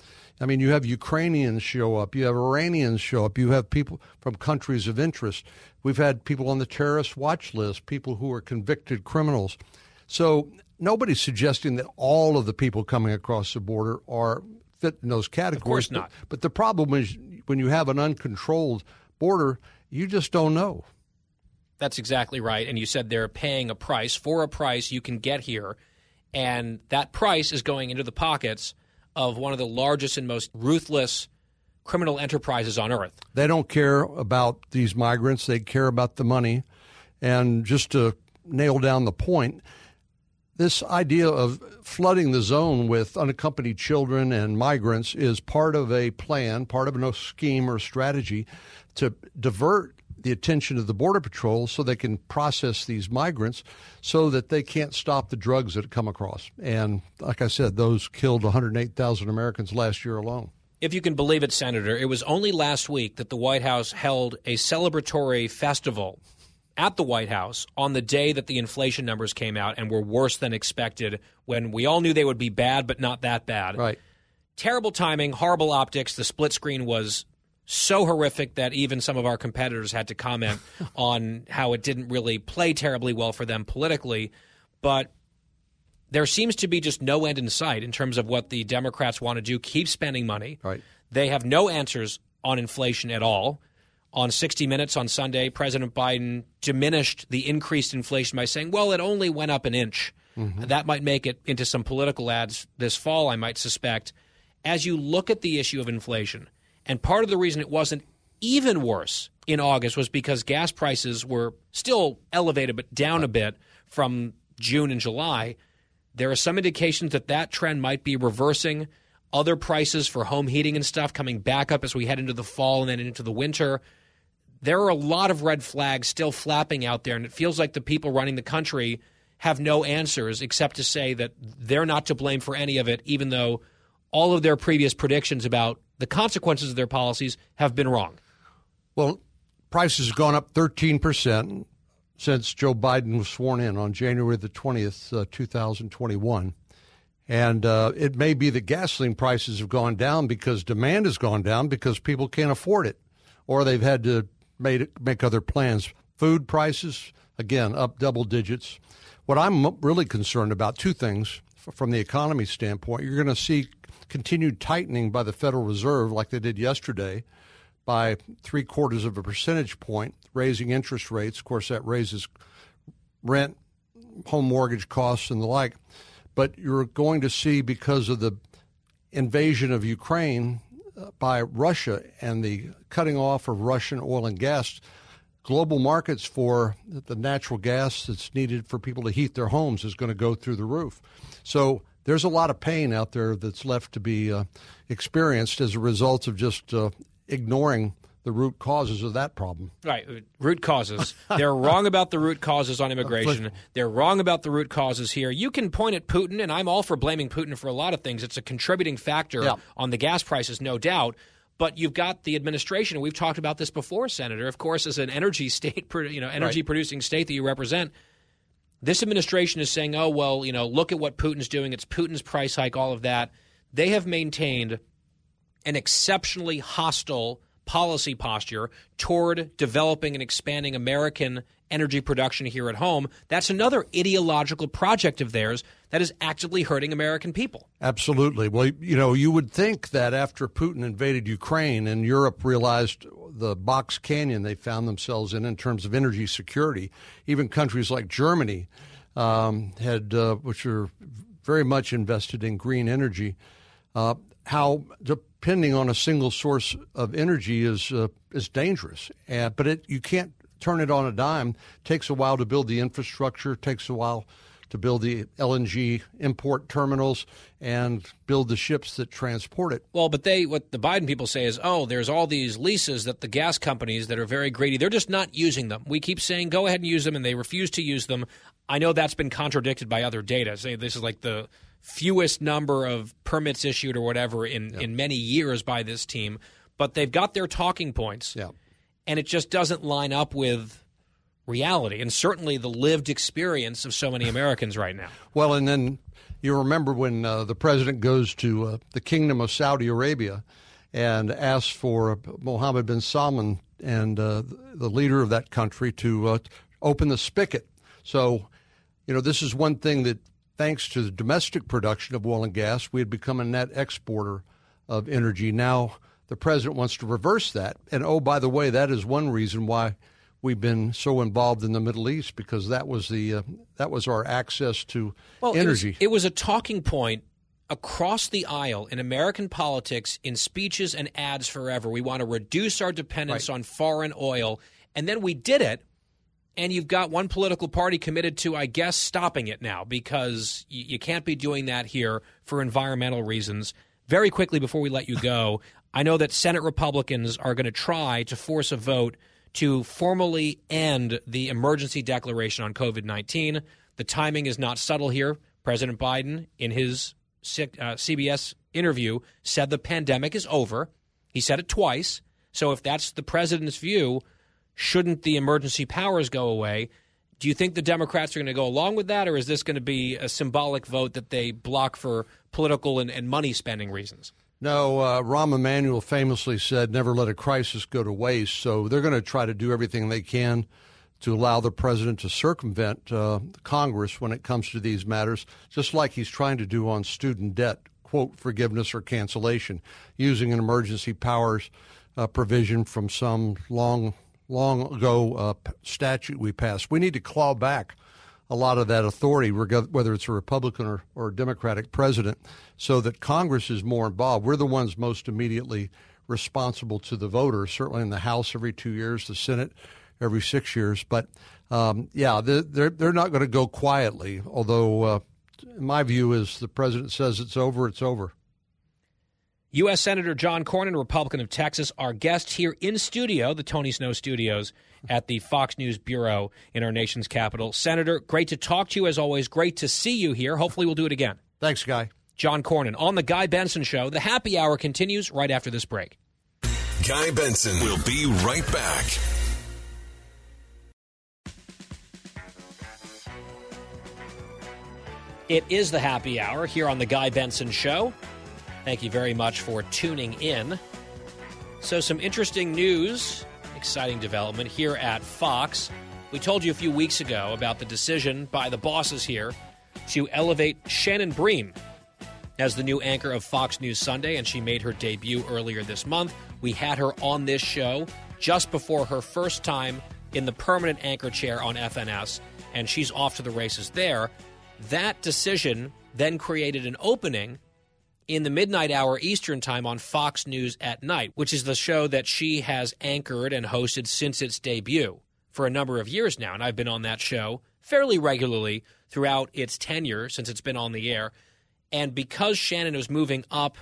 I mean, you have Ukrainians show up. You have Iranians show up. You have people from countries of interest. We've had people on the terrorist watch list, people who are convicted criminals. So nobody's suggesting that all of the people coming across the border are fit in those categories. Of course not. But, but the problem is when you have an uncontrolled border, you just don't know. That's exactly right. And you said they're paying a price. For a price, you can get here. And that price is going into the pockets of one of the largest and most ruthless criminal enterprises on earth. They don't care about these migrants. They care about the money. And just to nail down the point, this idea of flooding the zone with unaccompanied children and migrants is part of a plan, part of a scheme or strategy to divert the attention of the Border Patrol so they can process these migrants so that they can't stop the drugs that come across. And like I said, those killed one hundred eight thousand Americans last year alone. If you can believe it, Senator, it was only last week that the White House held a celebratory festival at the White House on the day that the inflation numbers came out and were worse than expected, when we all knew they would be bad but not that bad. Right. Terrible timing, horrible optics. The split screen was so horrific that even some of our competitors had to comment on how it didn't really play terribly well for them politically. But there seems to be just no end in sight in terms of what the Democrats want to do. Keep spending money. Right. They have no answers on inflation at all. On sixty minutes on Sunday, President Biden diminished the increased inflation by saying, well, it only went up an inch. Mm-hmm. That might make it into some political ads this fall, I might suspect. As you look at the issue of inflation, and part of the reason it wasn't even worse in August was because gas prices were still elevated but down a bit from June and July. There are some indications that that trend might be reversing. Other prices for home heating and stuff coming back up as we head into the fall and then into the winter. There are a lot of red flags still flapping out there, and it feels like the people running the country have no answers except to say that they're not to blame for any of it, even though all of their previous predictions about the consequences of their policies have been wrong. Well, prices have gone up thirteen percent since Joe Biden was sworn in on January the twentieth, uh, two thousand twenty-one. And uh, it may be that gasoline prices have gone down because demand has gone down because people can't afford it, or they've had to make, make other plans. Food prices, again, up double digits. What I'm really concerned about, two things from the economy standpoint. You're going to see continued tightening by the Federal Reserve like they did yesterday by three quarters of a percentage point, raising interest rates. Of course, that raises rent, home mortgage costs and the like. But you're going to see, because of the invasion of Ukraine, by Russia and the cutting off of Russian oil and gas, global markets for the natural gas that's needed for people to heat their homes is going to go through the roof. So there's a lot of pain out there that's left to be uh, experienced as a result of just uh, ignoring the root causes of that problem. Right. Root causes. They're wrong about the root causes on immigration. They're wrong about the root causes here. You can point at Putin, and I'm all for blaming Putin for a lot of things. It's a contributing factor yeah. on the gas prices, no doubt. But you've got the administration, and we've talked about this before, Senator. Of course, as an energy state, you know, energy-producing right. state that you represent, this administration is saying, oh, well, you know, look at what Putin's doing. It's Putin's price hike, all of that. They have maintained an exceptionally hostile policy posture toward developing and expanding American energy production here at home. That's another ideological project of theirs that is actively hurting American people. Absolutely. Well, you know, you would think that after Putin invaded Ukraine and Europe realized the box canyon they found themselves in in terms of energy security, even countries like Germany, um, had, uh, which are very much invested in green energy, uh, how depending on a single source of energy is uh, is dangerous. Uh, but it, you can't turn it on a dime. It takes a while to build the infrastructure. It takes a while to build the L N G import terminals and build the ships that transport it. Well, but they what the Biden people say is, oh, there's all these leases that the gas companies that are very greedy, they're just not using them. We keep saying go ahead and use them, and they refuse to use them. I know that's been contradicted by other data. Say this is like the fewest number of permits issued or whatever in, yeah. in many years by this team, but they've got their talking points, yeah. and it just doesn't line up with reality and certainly the lived experience of so many Americans right now. Well, and then you remember when uh, the president goes to uh, the Kingdom of Saudi Arabia and asks for uh, Mohammed bin Salman and uh, the leader of that country to uh, open the spigot. So, you know, this is one thing that thanks to the domestic production of oil and gas, we had become a net exporter of energy. Now the president wants to reverse that. And, oh, by the way, that is one reason why we've been so involved in the Middle East, because that was the uh, that was our access to well, energy. It was, it was a talking point across the aisle in American politics, in speeches and ads forever. We want to reduce our dependence right. on foreign oil. And then we did it. And you've got one political party committed to, I guess, stopping it now because you, you can't be doing that here for environmental reasons. Very quickly before we let you go, I know that Senate Republicans are going to try to force a vote to formally end the emergency declaration on COVID nineteen. The timing is not subtle here. President Biden, in his C B S interview, said the pandemic is over. He said it twice. So if that's the president's view, shouldn't the emergency powers go away? Do you think the Democrats are going to go along with that, or is this going to be a symbolic vote that they block for political and, and money spending reasons? No, uh, Rahm Emanuel famously said, never let a crisis go to waste. So they're going to try to do everything they can to allow the president to circumvent uh, Congress when it comes to these matters, just like he's trying to do on student debt, quote, forgiveness or cancellation, using an emergency powers uh, provision from some long long ago uh, statute we passed. We need to claw back a lot of that authority, whether it's a Republican or, or a Democratic president, so that Congress is more involved. We're the ones most immediately responsible to the voter, certainly in the House every two years, the Senate every six years. But, um, yeah, they're, they're not going to go quietly, although uh, my view is the president says it's over, it's over. U S. Senator John Cornyn, Republican of Texas, our guest here in studio, the Tony Snow Studios at the Fox News Bureau in our nation's capital. Senator, great to talk to you as always. Great to see you here. Hopefully we'll do it again. Thanks, Guy. John Cornyn on The Guy Benson Show. The happy hour continues right after this break. Guy Benson will be right back. It is the happy hour here on The Guy Benson Show. Thank you very much for tuning in. So some interesting news, exciting development here at Fox. We told you a few weeks ago about the decision by the bosses here to elevate Shannon Bream as the new anchor of Fox News Sunday, and she made her debut earlier this month. We had her on this show just before her first time in the permanent anchor chair on F N S, and she's off to the races there. That decision then created an opening in the midnight hour Eastern time on Fox News at Night, which is the show that she has anchored and hosted since its debut for a number of years now. And I've been on that show fairly regularly throughout its tenure since it's been on the air. And because Shannon was moving up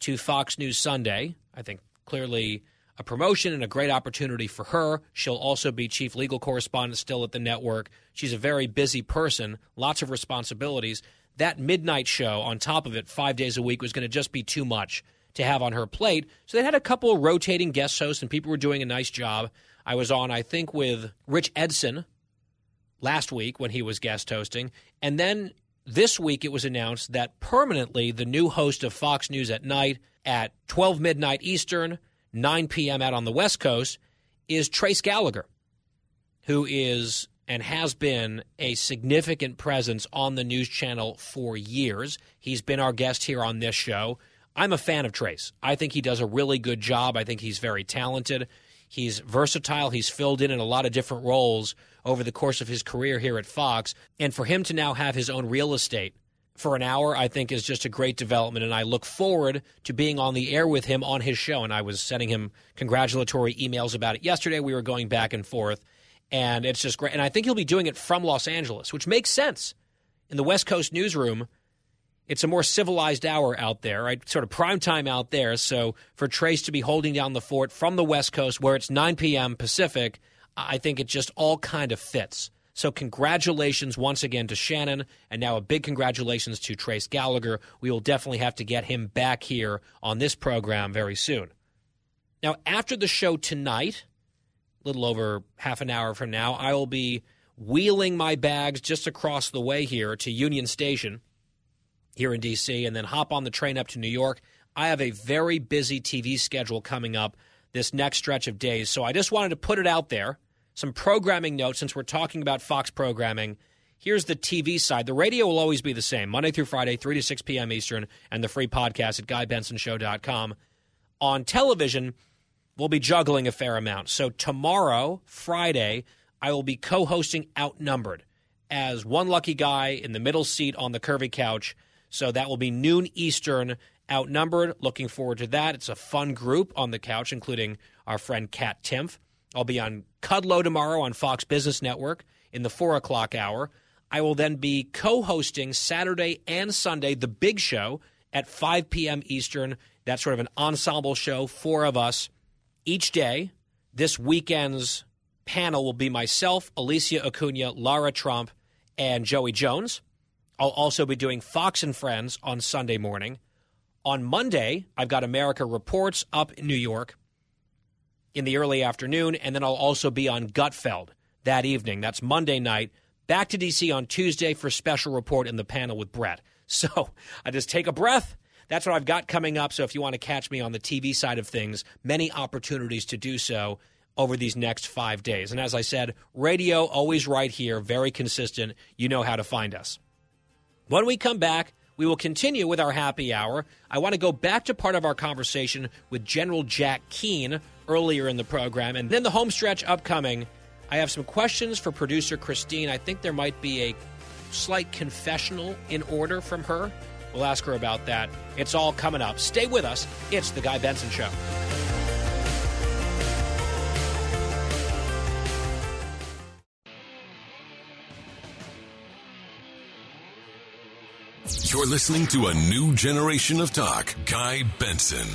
to Fox News Sunday, I think clearly a promotion and a great opportunity for her. She'll also be chief legal correspondent still at the network. She's a very busy person, lots of responsibilities. That midnight show on top of it five days a week was going to just be too much to have on her plate. So they had a couple of rotating guest hosts, and people were doing a nice job. I was on, I think, with Rich Edson last week when he was guest hosting. And then this week it was announced that permanently the new host of Fox News at Night at twelve midnight Eastern, nine p.m. out on the West Coast, is Trace Gallagher, who is and has been a significant presence on the news channel for years. He's been our guest here on this show. I'm a fan of Trace. I think he does a really good job. I think he's very talented. He's versatile. He's filled in in a lot of different roles over the course of his career here at Fox. And for him to now have his own real estate for an hour, I think, is just a great development, and I look forward to being on the air with him on his show. And I was sending him congratulatory emails about it yesterday. We were going back and forth, and it's just great. And I think he'll be doing it from Los Angeles, which makes sense. In the West Coast newsroom, it's a more civilized hour out there, right? Sort of prime time out there. So for Trace to be holding down the fort from the West Coast, where it's nine p.m. Pacific, I think it just all kind of fits. So congratulations once again to Shannon, and now a big congratulations to Trace Gallagher. We will definitely have to get him back here on this program very soon. Now, after the show tonight, a little over half an hour from now, I will be wheeling my bags just across the way here to Union Station here in D C and then hop on the train up to New York. I have a very busy T V schedule coming up this next stretch of days, so I just wanted to put it out there. Some programming notes, since we're talking about Fox programming. Here's the T V side. The radio will always be the same, Monday through Friday, three to six p.m. Eastern, and the free podcast at guy benson show dot com. On television, we'll be juggling a fair amount. So tomorrow, Friday, I will be co-hosting Outnumbered as one lucky guy in the middle seat on the curvy couch. So that will be noon Eastern, Outnumbered. Looking forward to that. It's a fun group on the couch, including our friend Kat Timpf. I'll be on Kudlow tomorrow on Fox Business Network in the four o'clock hour. I will then be co-hosting Saturday and Sunday, The Big Show, at five p.m. Eastern. That's sort of an ensemble show, four of us each day. This weekend's panel will be myself, Alicia Acuna, Lara Trump, and Joey Jones. I'll also be doing Fox and Friends on Sunday morning. On Monday, I've got America Reports up in New York in the early afternoon, and then I'll also be on Gutfeld that evening. That's Monday night. Back to D C on Tuesday for Special Report and the panel with Brett. So I just take a breath. That's what I've got coming up. So if you want to catch me on the T V side of things, many opportunities to do so over these next five days. And as I said, radio always right here, very consistent. You know how to find us. When we come back, we will continue with our happy hour. I want to go back to part of our conversation with General Jack Keane earlier in the program, and then the home stretch upcoming. I have some questions for producer Christine. I think there might be a slight confessional in order from her. We'll ask her about that. It's all coming up. Stay with us. It's The Guy Benson Show. You're listening to a new generation of talk, Guy Benson.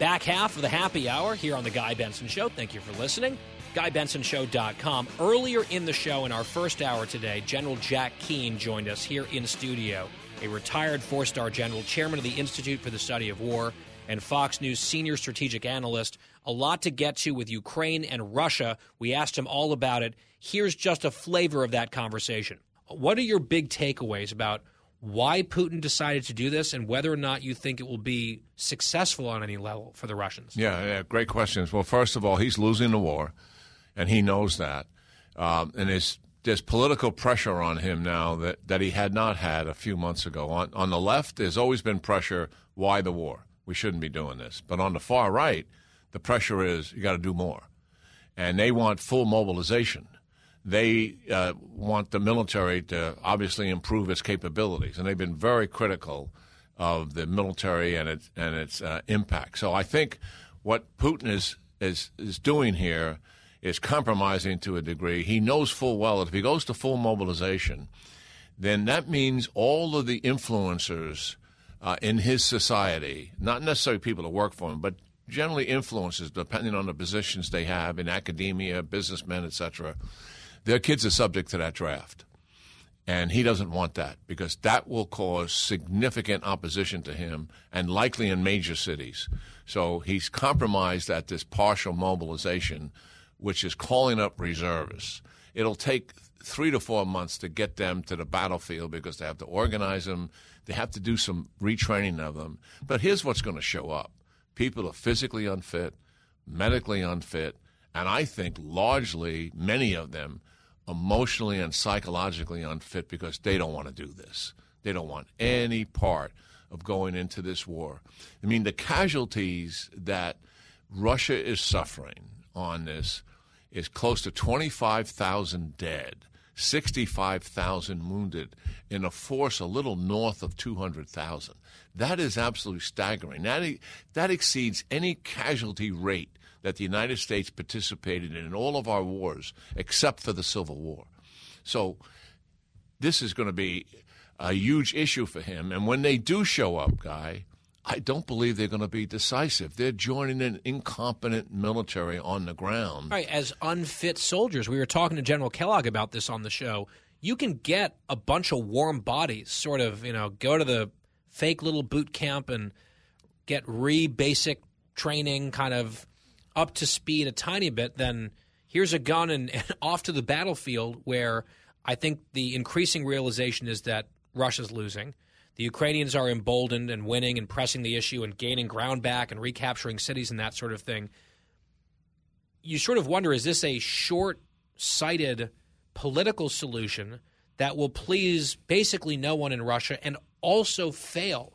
Back half of the happy hour here on The Guy Benson Show. Thank you for listening. guy benson show dot com. Earlier in the show, in our first hour today, General Jack Keane joined us here in studio, a retired four-star general, chairman of the Institute for the Study of War, and Fox News senior strategic analyst. A lot to get to with Ukraine and Russia. We asked him all about it. Here's just a flavor of that conversation. What are your big takeaways about why Putin decided to do this, and whether or not you think it will be successful on any level for the Russians? Yeah, yeah, great questions. Well, first of all, he's losing the war, and he knows that. Um, and there's, there's political pressure on him now that, that he had not had a few months ago. On, on the left, there's always been pressure, why the war? We shouldn't be doing this. But on the far right, the pressure is you got to do more. And they want full mobilization. They uh, want the military to obviously improve its capabilities, and they've been very critical of the military and its and its uh, impact. So I think what Putin is is is doing here is compromising to a degree. He knows full well that if he goes to full mobilization, then that means all of the influencers uh, in his society, not necessarily people that work for him, but generally influencers, depending on the positions they have in academia, businessmen, et cetera, their kids are subject to that draft. And he doesn't want that because that will cause significant opposition to him and likely in major cities. So he's compromised at this partial mobilization, which is calling up reservists. It'll take three to four months to get them to the battlefield because they have to organize them. They have to do some retraining of them. But here's what's going to show up. People are physically unfit, medically unfit, and I think largely many of them emotionally and psychologically unfit because they don't want to do this. They don't want any part of going into this war. I mean, the casualties that Russia is suffering on this is close to twenty-five thousand dead, sixty-five thousand wounded, in a force a little north of two hundred thousand. That is absolutely staggering. That, e- that exceeds any casualty rate that the United States participated in in all of our wars except for the Civil War. So this is going to be a huge issue for him. And when they do show up, Guy, I don't believe they're going to be decisive. They're joining an incompetent military on the ground. All right, as unfit soldiers, we were talking to General Kellogg about this on the show. You can get a bunch of warm bodies, sort of, you know, go to the fake little boot camp and get re-basic training, kind of up to speed a tiny bit. Then here's a gun and, and off to the battlefield, where I think the increasing realization is that Russia's losing. The Ukrainians are emboldened and winning and pressing the issue and gaining ground back and recapturing cities and that sort of thing. You sort of wonder, is this a short-sighted political solution that will please basically no one in Russia and also fail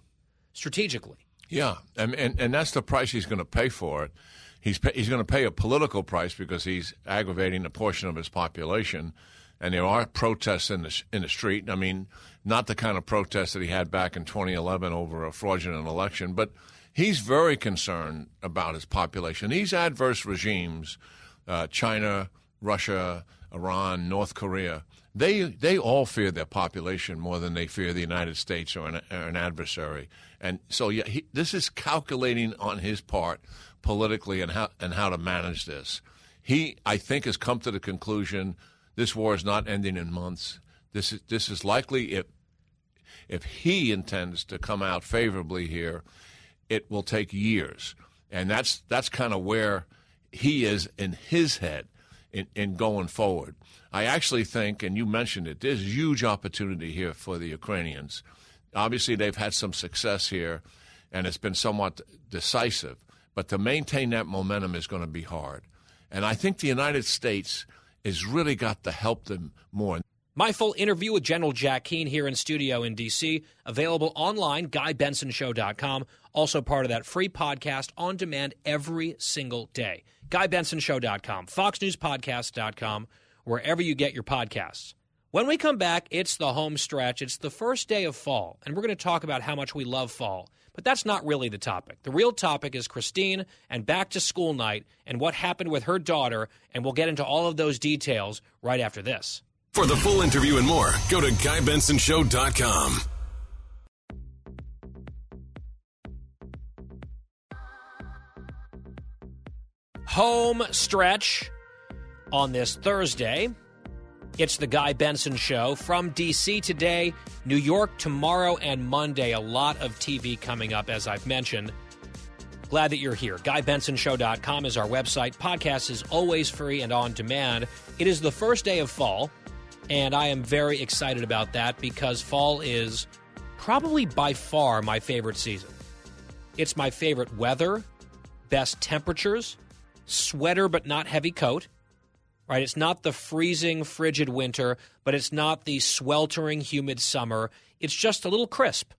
strategically? Yeah, and and, and that's the price he's going to pay for it. He's pay, he's going to pay a political price because he's aggravating a portion of his population. And there are protests in the in the street. I mean, not the kind of protests that he had back in twenty eleven over a fraudulent election, but he's very concerned about his population. These adverse regimes, uh, China, Russia, Iran, North Korea, they they all fear their population more than they fear the United States or an, or an adversary. And so yeah, he, this is calculating on his part politically and how and how to manage this. He, I think, has come to the conclusion this war is not ending in months. This is this is likely, if if he intends to come out favorably here, it will take years, and that's that's kind of where he is in his head in, in going forward. I actually think, and you mentioned it, there's huge opportunity here for the Ukrainians. Obviously, they've had some success here, and it's been somewhat decisive. But to maintain that momentum is going to be hard, and I think the United States has really got to help them more. My full interview with General Jack Keane here in studio in D C, available online, guy benson show dot com, also part of that free podcast on demand every single day. guy benson show dot com, fox news podcast dot com, wherever you get your podcasts. When we come back, it's the home stretch. It's the first day of fall, and we're going to talk about how much we love fall. But that's not really the topic. The real topic is Christine and back to school night and what happened with her daughter, and we'll get into all of those details right after this. For the full interview and more, go to guy benson show dot com. Home stretch on this Thursday. It's the Guy Benson Show from D C today, New York tomorrow, and Monday. A lot of T V coming up, as I've mentioned. Glad that you're here. guy benson show dot com is our website. Podcast is always free and on demand. It is the first day of fall, and I am very excited about that because fall is probably by far my favorite season. It's my favorite weather, best temperatures, sweater but not heavy coat. Right, it's not the freezing, frigid winter, but it's not the sweltering, humid summer. It's just a little crisp.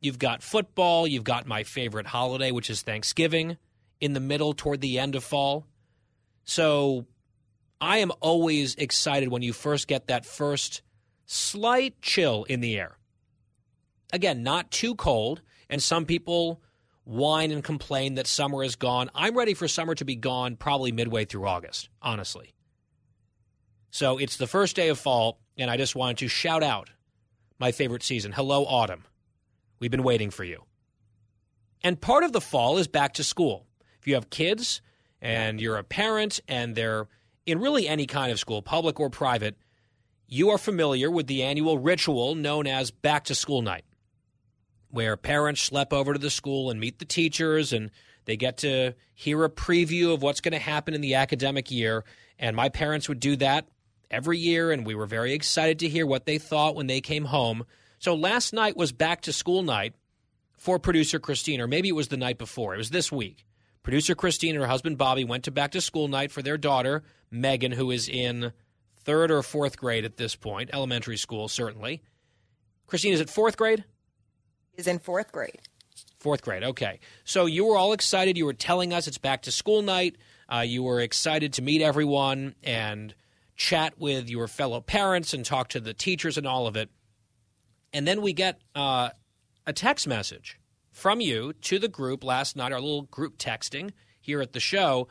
You've got football. You've got my favorite holiday, which is Thanksgiving, in the middle toward the end of fall. So I am always excited when you first get that first slight chill in the air. again, not too cold. And some people whine and complain that summer is gone. I'm ready for summer to be gone probably midway through August, honestly. So it's the first day of fall, and I just wanted to shout out my favorite season. Hello, autumn. We've been waiting for you. And part of the fall is back to school. If you have kids and you're a parent and they're in really any kind of school, public or private, you are familiar with the annual ritual known as back to school night, where parents schlep over to the school and meet the teachers, and they get to hear a preview of what's going to happen in the academic year. And my parents would do that every year, and we were very excited to hear what they thought when they came home. So last night was back to school night for producer Christine, or maybe it was the night before. It was this week. Producer Christine and her husband Bobby went to back to school night for their daughter, Megan, who is in third or fourth grade at this point, elementary school, certainly. Christine, is it fourth grade? Is in fourth grade. Fourth grade, okay. So you were all excited. You were telling us it's back to school night. Uh, you were excited to meet everyone and chat with your fellow parents and talk to the teachers and all of it. And then we get uh, a text message from you to the group last night, our little group texting here at the show,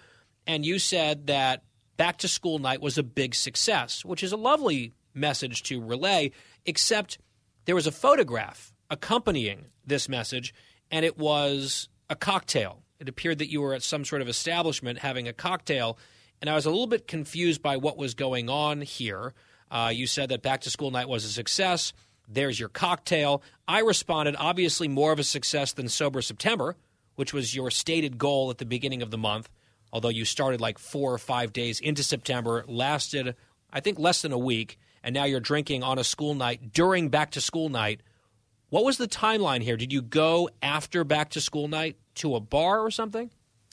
and you said that back to school night was a big success, which is a lovely message to relay, except there was a photograph accompanying this message, and it was a cocktail. It appeared that you were at some sort of establishment having a cocktail, and I was a little bit confused by what was going on here. Uh, you said that back to school night was a success. There's your cocktail. I responded, obviously more of a success than Sober September, which was your stated goal at the beginning of the month, although you started like four or five days into September, lasted, I think, less than a week, and now you're drinking on a school night during back-to-school night. What was the timeline here? Did you go after back-to-school night to a bar or something?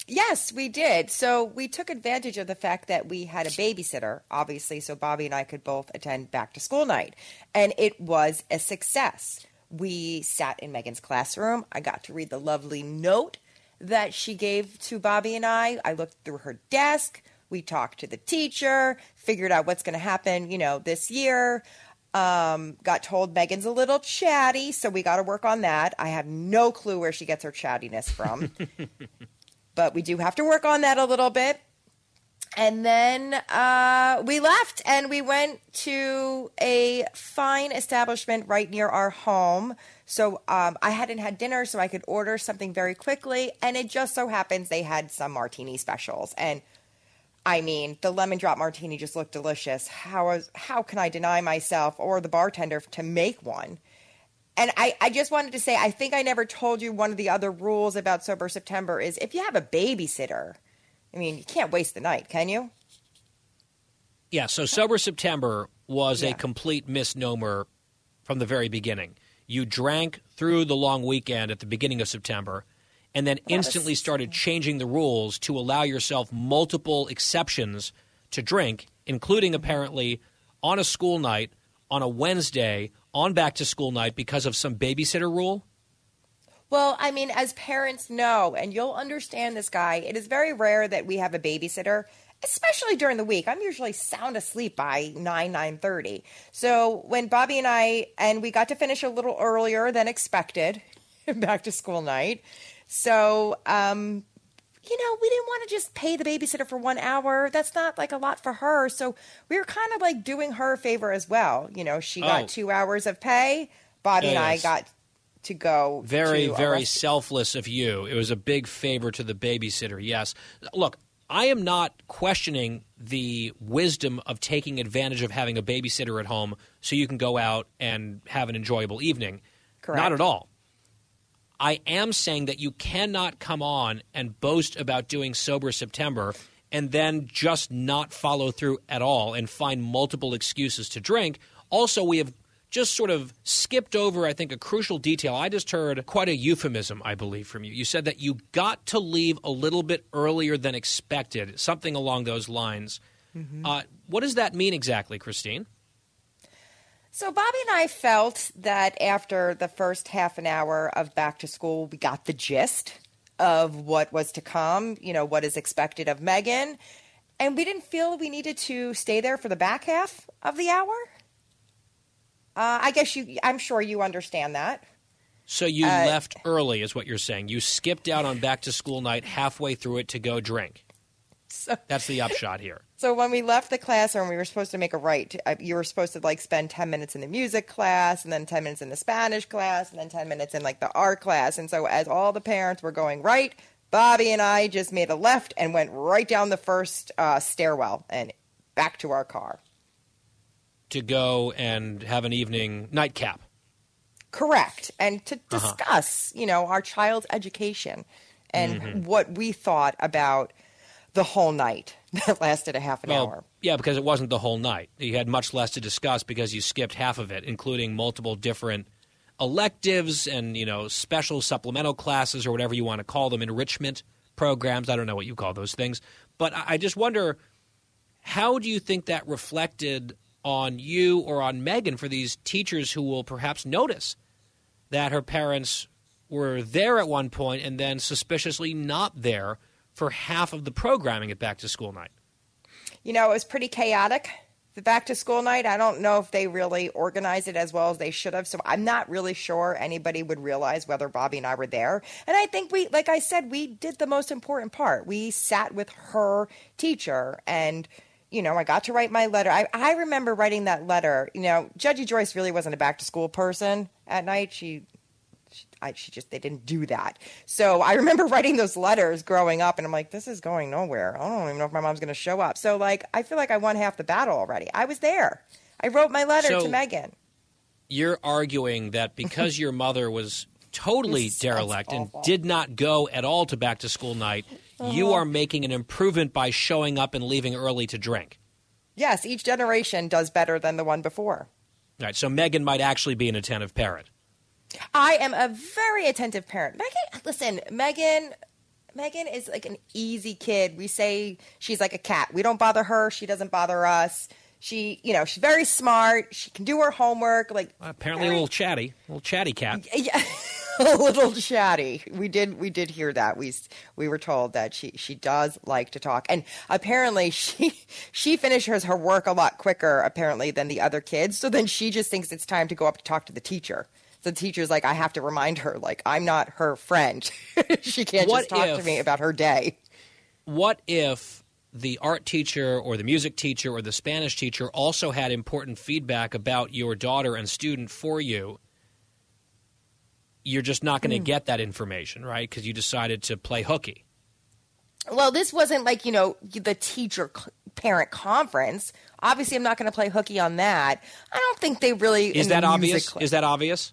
Yes, we did. So we took advantage of the fact that we had a babysitter, obviously, so Bobby and I could both attend back-to-school night, and it was a success. We sat in Megan's classroom. I got to read the lovely note that she gave to Bobby and I. I looked through her desk. We talked to the teacher, figured out what's going to happen, you know, this year. Um, got told Megan's a little chatty, so we got to work on that. I have no clue where she gets her chattiness from, but we do have to work on that a little bit. And then uh, we left and we went to a fine establishment right near our home. So um, I hadn't had dinner, so I could order something very quickly. And it just so happens they had some martini specials. And I mean, the lemon drop martini just looked delicious. How is, how can I deny myself or the bartender to make one? And I, I just wanted to say, I think I never told you one of the other rules about Sober September is if you have a babysitter, I mean, you can't waste the night, can you? Yeah, so Sober September was yeah. a complete misnomer from the very beginning. You drank through the long weekend at the beginning of September and then that instantly was... started changing the rules to allow yourself multiple exceptions to drink, including apparently on a school night, on a Wednesday, on back-to-school night because of some babysitter rule? Well, I mean, as parents know, and you'll understand this, Guy, it is very rare that we have a babysitter, especially during the week. I'm usually sound asleep by nine, nine thirty. So when Bobby and I, and we got to finish a little earlier than expected, back to school night. So, um, you know, we didn't want to just pay the babysitter for one hour. That's not like a lot for her. So we were kind of like doing her a favor as well. You know, she got oh. two hours of pay. Bobby yes. and I got... to go very, to very arrest- selfless of you. It was a big favor to the babysitter, yes. Look, I am not questioning the wisdom of taking advantage of having a babysitter at home so you can go out and have an enjoyable evening. Correct. Not at all. I am saying that you cannot come on and boast about doing Sober September and then just not follow through at all and find multiple excuses to drink. Also, we have just sort of skipped over, I think, a crucial detail. I just heard quite a euphemism, I believe, from you. You said that you got to leave a little bit earlier than expected, something along those lines. Mm-hmm. Uh, what does that mean exactly, Christine? So Bobby and I felt that after the first half an hour of back to school, we got the gist of what was to come, you know, what is expected of Megan. And we didn't feel we needed to stay there for the back half of the hour. Uh, I guess you, I'm sure you understand that. So you uh, left early is what you're saying. You skipped out on back to school night halfway through it to go drink. So, that's the upshot here. So when we left the classroom, we were supposed to make a right. You were supposed to like spend ten minutes in the music class and then ten minutes in the Spanish class and then ten minutes in like the art class. And so as all the parents were going right, Bobby and I just made a left and went right down the first uh, stairwell and back to our car. To go and have an evening nightcap. Correct. And to discuss, uh-huh. you know, our child's education and mm-hmm. what we thought about the whole night that lasted a half an well, hour. Yeah, because it wasn't the whole night. You had much less to discuss because you skipped half of it, including multiple different electives and, you know, special supplemental classes or whatever you want to call them, enrichment programs. I don't know what you call those things. But I just wonder, how do you think that reflected on you or on Megan for these teachers who will perhaps notice that her parents were there at one point and then suspiciously not there for half of the programming at back to school night? You know, it was pretty chaotic. The back to school night, I don't know if they really organized it as well as they should have. So I'm not really sure anybody would realize whether Bobby and I were there. And I think we, like I said, we did the most important part. We sat with her teacher and, you know, I got to write my letter. I, I remember writing that letter. You know, Judgy Joyce really wasn't a back to school person at night. She She, I, she just, they didn't do that. So I remember writing those letters growing up and I'm like, this is going nowhere. I don't even know if my mom's going to show up. So like, I feel like I won half the battle already. I was there. I wrote my letter so to Megan. You're arguing that because your mother was totally derelict and did not go at all to back to school night, uh-huh. you are making an improvement by showing up and leaving early to drink. Yes. Each generation does better than the one before. All right. So Megan might actually be an attentive parent. I am a very attentive parent. Megan, listen, Megan, Megan is like an easy kid. We say she's like a cat. We don't bother her. She doesn't bother us. She, you know, she's very smart. She can do her homework. Like well, apparently very, a little chatty, a little chatty cat. Yeah, a little chatty. We did, we did hear that. We, we were told that she, she does like to talk, and apparently she, she finishes her work a lot quicker apparently than the other kids. So then she just thinks it's time to go up to talk to the teacher. The teacher's like, I have to remind her, like, I'm not her friend. She can't what just talk if, to me about her day. What if the art teacher or the music teacher or the Spanish teacher also had important feedback about your daughter and student for you? You're just not going to mm. get that information, right? Because you decided to play hooky. Well, this wasn't like, you know, the teacher parent conference. Obviously, I'm not going to play hooky on that. I don't think they really. Is that obvious? Is that obvious?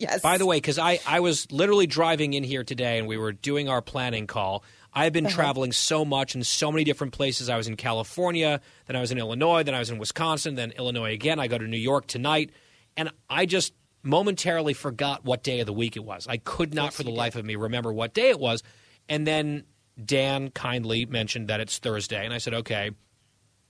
Yes. By the way, because I, I was literally driving in here today and we were doing our planning call. I've been uh-huh. traveling so much in so many different places. I was in California, then I was in Illinois, then I was in Wisconsin, then Illinois again. I go to New York tonight. And I just momentarily forgot what day of the week it was. I could not yes, for the life did. of me remember what day it was. And then Dan kindly mentioned that it's Thursday, and I said, okay.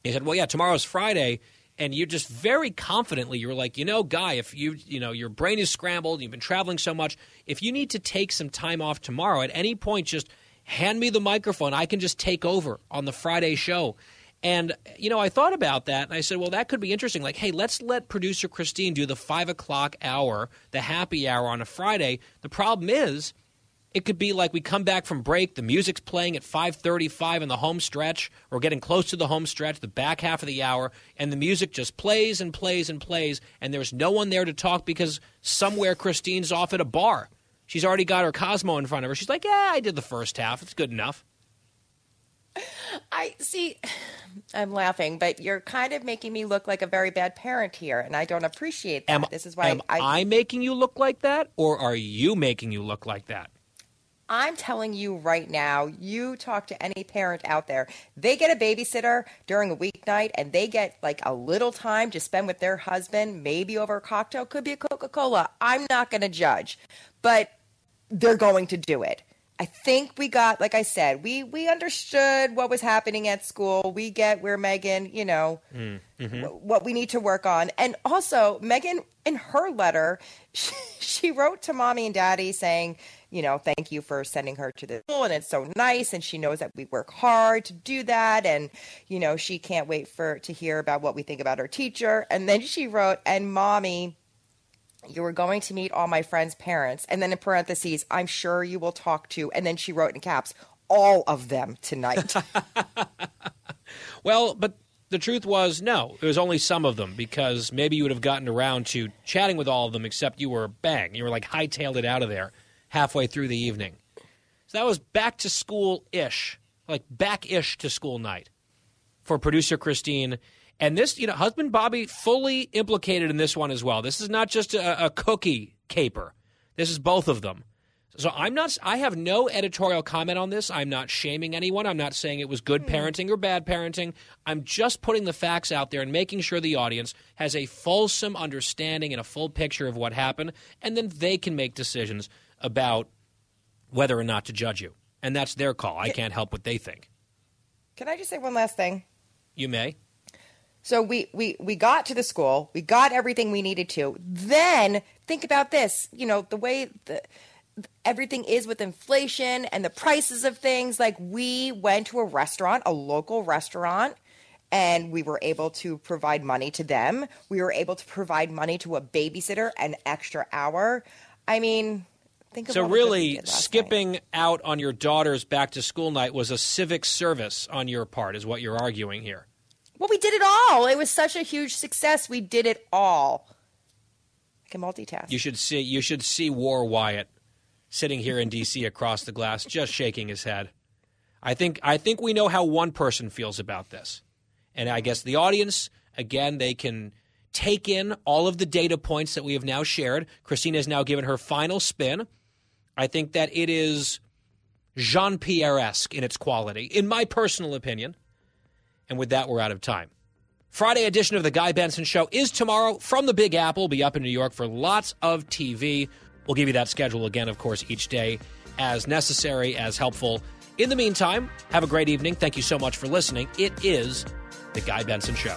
He said, well, yeah, tomorrow's Friday, and you just very confidently, you were like, you know, Guy, if you, you know, your brain is scrambled, you've been traveling so much, if you need to take some time off tomorrow, at any point, just hand me the microphone. I can just take over on the Friday show. And, you know, I thought about that, and I said, well, that could be interesting. Like, hey, let's let producer Christine do the five o'clock hour, the happy hour on a Friday. The problem is, it could be like we come back from break, the music's playing at five thirty-five in the home stretch or getting close to the home stretch, the back half of the hour, and the music just plays and plays and plays, and there's no one there to talk because somewhere Christine's off at a bar. She's already got her Cosmo in front of her. She's like, yeah, I did the first half. It's good enough. I see. I'm laughing, but you're kind of making me look like a very bad parent here, and I don't appreciate that. Am, this is why am I, I making you look like that, or are you making you look like that? I'm telling you right now, you talk to any parent out there, they get a babysitter during a weeknight and they get like a little time to spend with their husband, maybe over a cocktail, could be a Coca-Cola. I'm not going to judge, but they're going to do it. I think we got, like I said, we, we understood what was happening at school. We get where Megan, you know, mm-hmm. w- what we need to work on. And also Megan, in her letter, she, she wrote to mommy and daddy saying, you know, thank you for sending her to the school, and it's so nice, and she knows that we work hard to do that, and, you know, she can't wait for to hear about what we think about her teacher. And then she wrote, and mommy, you were going to meet all my friends' parents, and then in parentheses, I'm sure you will talk to, and then she wrote in caps, all of them tonight. Well, but the truth was, no, it was only some of them, because maybe you would have gotten around to chatting with all of them, except you were bang. You were like hightailed it out of there halfway through the evening. So that was back to school-ish, like back-ish to school night for producer Christine. And this, you know, husband Bobby fully implicated in this one as well. This is not just a, a cookie caper. This is both of them. So I'm not – I have no editorial comment on this. I'm not shaming anyone. I'm not saying it was good parenting or bad parenting. I'm just putting the facts out there and making sure the audience has a fulsome understanding and a full picture of what happened, and then they can make decisions about whether or not to judge you. And that's their call. I can't help what they think. Can I just say one last thing? You may. So we, we, we got to the school. We got everything we needed to. Then think about this. You know, the way the, everything is with inflation and the prices of things. Like, we went to a restaurant, a local restaurant, and we were able to provide money to them. We were able to provide money to a babysitter an extra hour. I mean, think about it. So really skipping night. out on your daughter's back to school night was a civic service on your part is what you're arguing here. Well, we did it all. It was such a huge success. We did it all. I can multitask. You should see you should see War Wyatt sitting here in D C across the glass, just shaking his head. I think I think we know how one person feels about this. And I guess the audience, again, they can take in all of the data points that we have now shared. Christine has now given her final spin. I think that it is Jean-Pierre-esque in its quality, in my personal opinion. And with that, we're out of time. Friday edition of The Guy Benson Show is tomorrow from the Big Apple. Be up in New York for lots of T V. We'll give you that schedule again, of course, each day as necessary, as helpful. In the meantime, have a great evening. Thank you so much for listening. It is The Guy Benson Show.